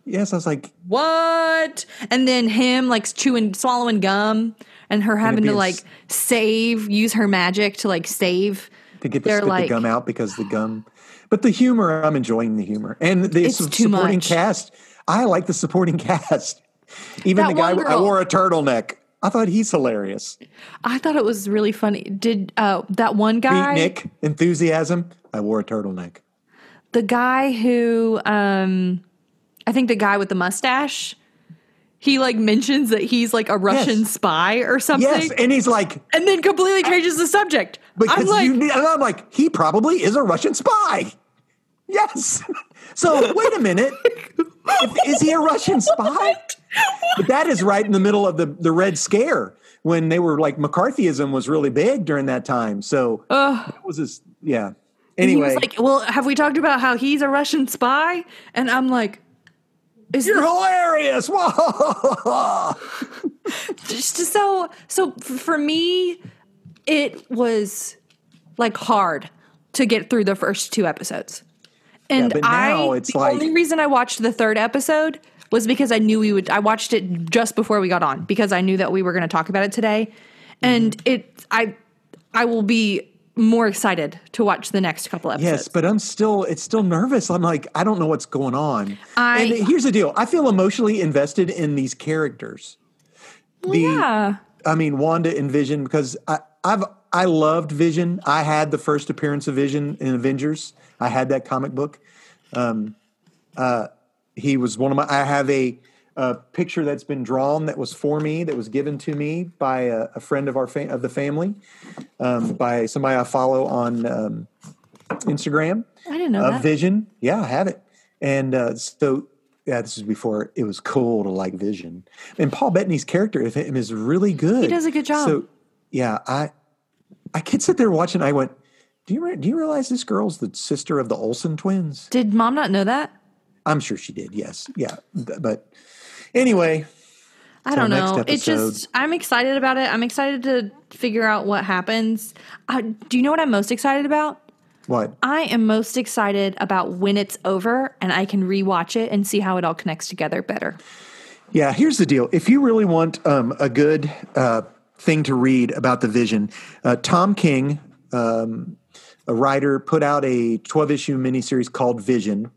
Yes, I was like, what? And then him like chewing, swallowing gum, and her having to like a, save, use her magic to like save. To get the, spit like, the gum out because the gum. But the humor, I'm enjoying the humor and the su- supporting much. Cast. I like the supporting cast. Even that the guy, girl, I wore a turtleneck. I thought he's hilarious. I thought it was really funny. Did uh, that one guy? Nick enthusiasm. I wore a turtleneck. The guy who. Um, I think the guy with the mustache, he like mentions that he's like a Russian yes. spy or something. Yes, and he's like, and then completely changes the subject. I'm like, you need, and I'm like, he probably is a Russian spy. Yes. So wait a minute, if, is he a Russian spy? But that is right in the middle of the the Red Scare when they were like McCarthyism was really big during that time. So uh, that was his, yeah. Anyway, he was like, well, have we talked about how he's a Russian spy? And I'm like. Is You're this, hilarious! Whoa! Just so, so for me, it was like hard to get through the first two episodes, and yeah, I. It's the like, only reason I watched the third episode was because I knew we would. I watched it just before we got on because I knew that we were going to talk about it today, and mm-hmm. it. I, I will be. More excited to watch the next couple episodes. Yes, but I'm still, it's still nervous. I'm like, I don't know what's going on. I, and here's the deal. I feel emotionally invested in these characters. The, yeah. I mean, Wanda and Vision, because I, I've, I loved Vision. I had the first appearance of Vision in Avengers. I had that comic book. Um, uh, he was one of my, I have a, a picture that's been drawn that was for me, that was given to me by a, a friend of our fa- of the family, um, by somebody I follow on um, Instagram. I didn't know uh, that. Vision. Yeah, I have it. And uh, so, yeah, this is before it was cool to like Vision. And Paul Bettany's character of him is really good. He does a good job. So, yeah, I I could sit there watching. I went, do you, re- do you realize this girl's the sister of the Olsen twins? Did mom not know that? I'm sure she did, yes. Yeah, but... Anyway, I don't know. It just, I'm excited about it. I'm excited to figure out what happens. Uh, do you know what I'm most excited about? What? I am most excited about when it's over and I can rewatch it and see how it all connects together better. Yeah, here's the deal. If you really want um, a good uh, thing to read about the Vision, uh, Tom King, um, a writer, put out a twelve issue miniseries called Vision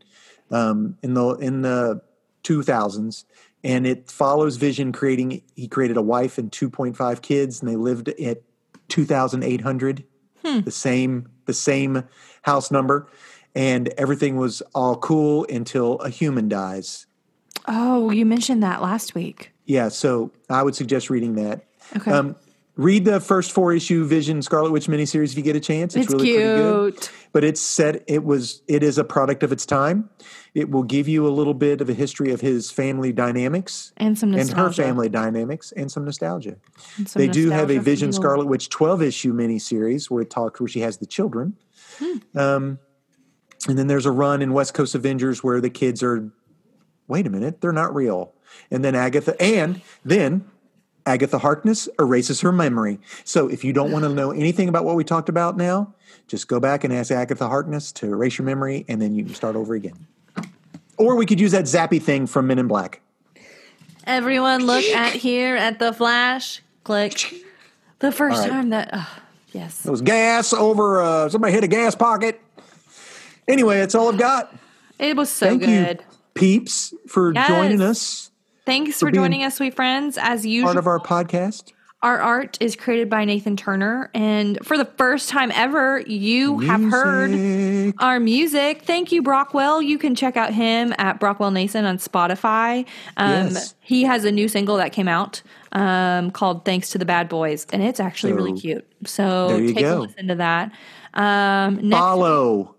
um, in the in the two thousands. And it follows Vision creating – he created a wife and two point five kids, and they lived at two thousand eight hundred, hmm. the same the same house number. And everything was all cool until a human dies. Oh, you mentioned that last week. Yeah, so I would suggest reading that. Okay. Um, Read the first four issue Vision Scarlet Witch miniseries if you get a chance. It's, it's really cute. Pretty good. But it's set. It was. It is a product of its time. It will give you a little bit of a history of his family dynamics and some nostalgia. And her family dynamics and some nostalgia. And some they nostalgia do have a Vision Scarlet Witch twelve issue miniseries where it talks where she has the children. Hmm. Um, and then there's a run in West Coast Avengers where the kids are. Wait a minute, they're not real. And then Agatha, and then. Agatha Harkness erases her memory. So if you don't want to know anything about what we talked about now, just go back and ask Agatha Harkness to erase your memory, and then you can start over again. Or we could use that zappy thing from Men in Black. Everyone look at here at the flash. Click. The first right. time that, oh, yes. It was gas over, uh, somebody hit a gas pocket. Anyway, that's all I've got. It was so Thank good. You, peeps, for yes. joining us. Thanks for, for joining us, sweet friends. As usual, part of our podcast. Our art is created by Nathan Turner. And for the first time ever, you music. have heard our music. Thank you, Brockwell. You can check out him at Brockwell Nathan on Spotify. Um, yes. He has a new single that came out um, called Thanks to the Bad Boys. And it's actually so, really cute. So take go. a listen to that. Um, next Follow.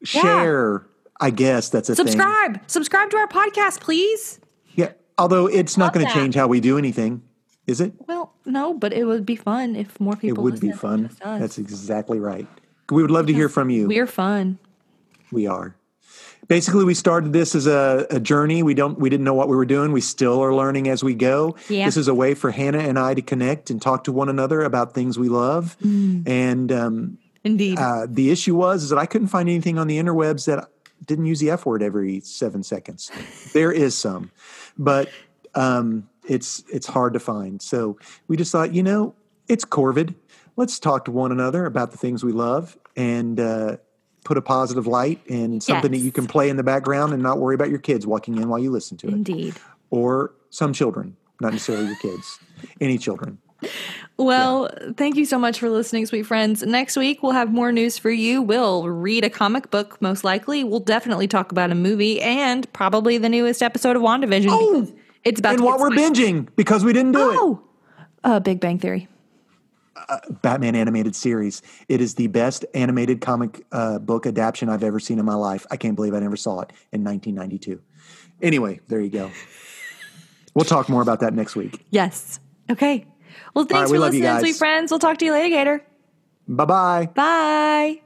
Week. Share. Yeah. I guess that's a Subscribe. thing. Subscribe. Subscribe to our podcast, please. Yeah. Although it's not going to change how we do anything, is it? Well, no, but it would be fun if more people listen. It would be fun. That's exactly right. We would love to hear from you. We're fun. We are. Basically, we started this as a, a journey. We don't. We didn't know what we were doing. We still are learning as we go. Yeah. This is a way for Hannah and I to connect and talk to one another about things we love. Mm. And um, indeed, uh, the issue was is that I couldn't find anything on the interwebs that didn't use the F word every seven seconds. There is some. But um, it's it's hard to find. So we just thought, you know, it's COVID. Let's talk to one another about the things we love and uh, put a positive light and something yes. that you can play in the background and not worry about your kids walking in while you listen to it. Indeed. Or some children, not necessarily your kids, any children. Well, yeah. Thank you so much for listening, sweet friends. Next week, we'll have more news for you. We'll read a comic book, most likely. We'll definitely talk about a movie and probably the newest episode of WandaVision. Oh, it's about and what we're spicy. binging because we didn't do oh. it. Uh, Big Bang Theory. Uh, Batman animated series. It is the best animated comic uh, book adaptation I've ever seen in my life. I can't believe I never saw it in nineteen ninety-two. Anyway, there you go. We'll talk more about that next week. Yes. Okay. Well, thanks right, we for listening, sweet friends. We'll talk to you later. Gator. Bye-bye. Bye.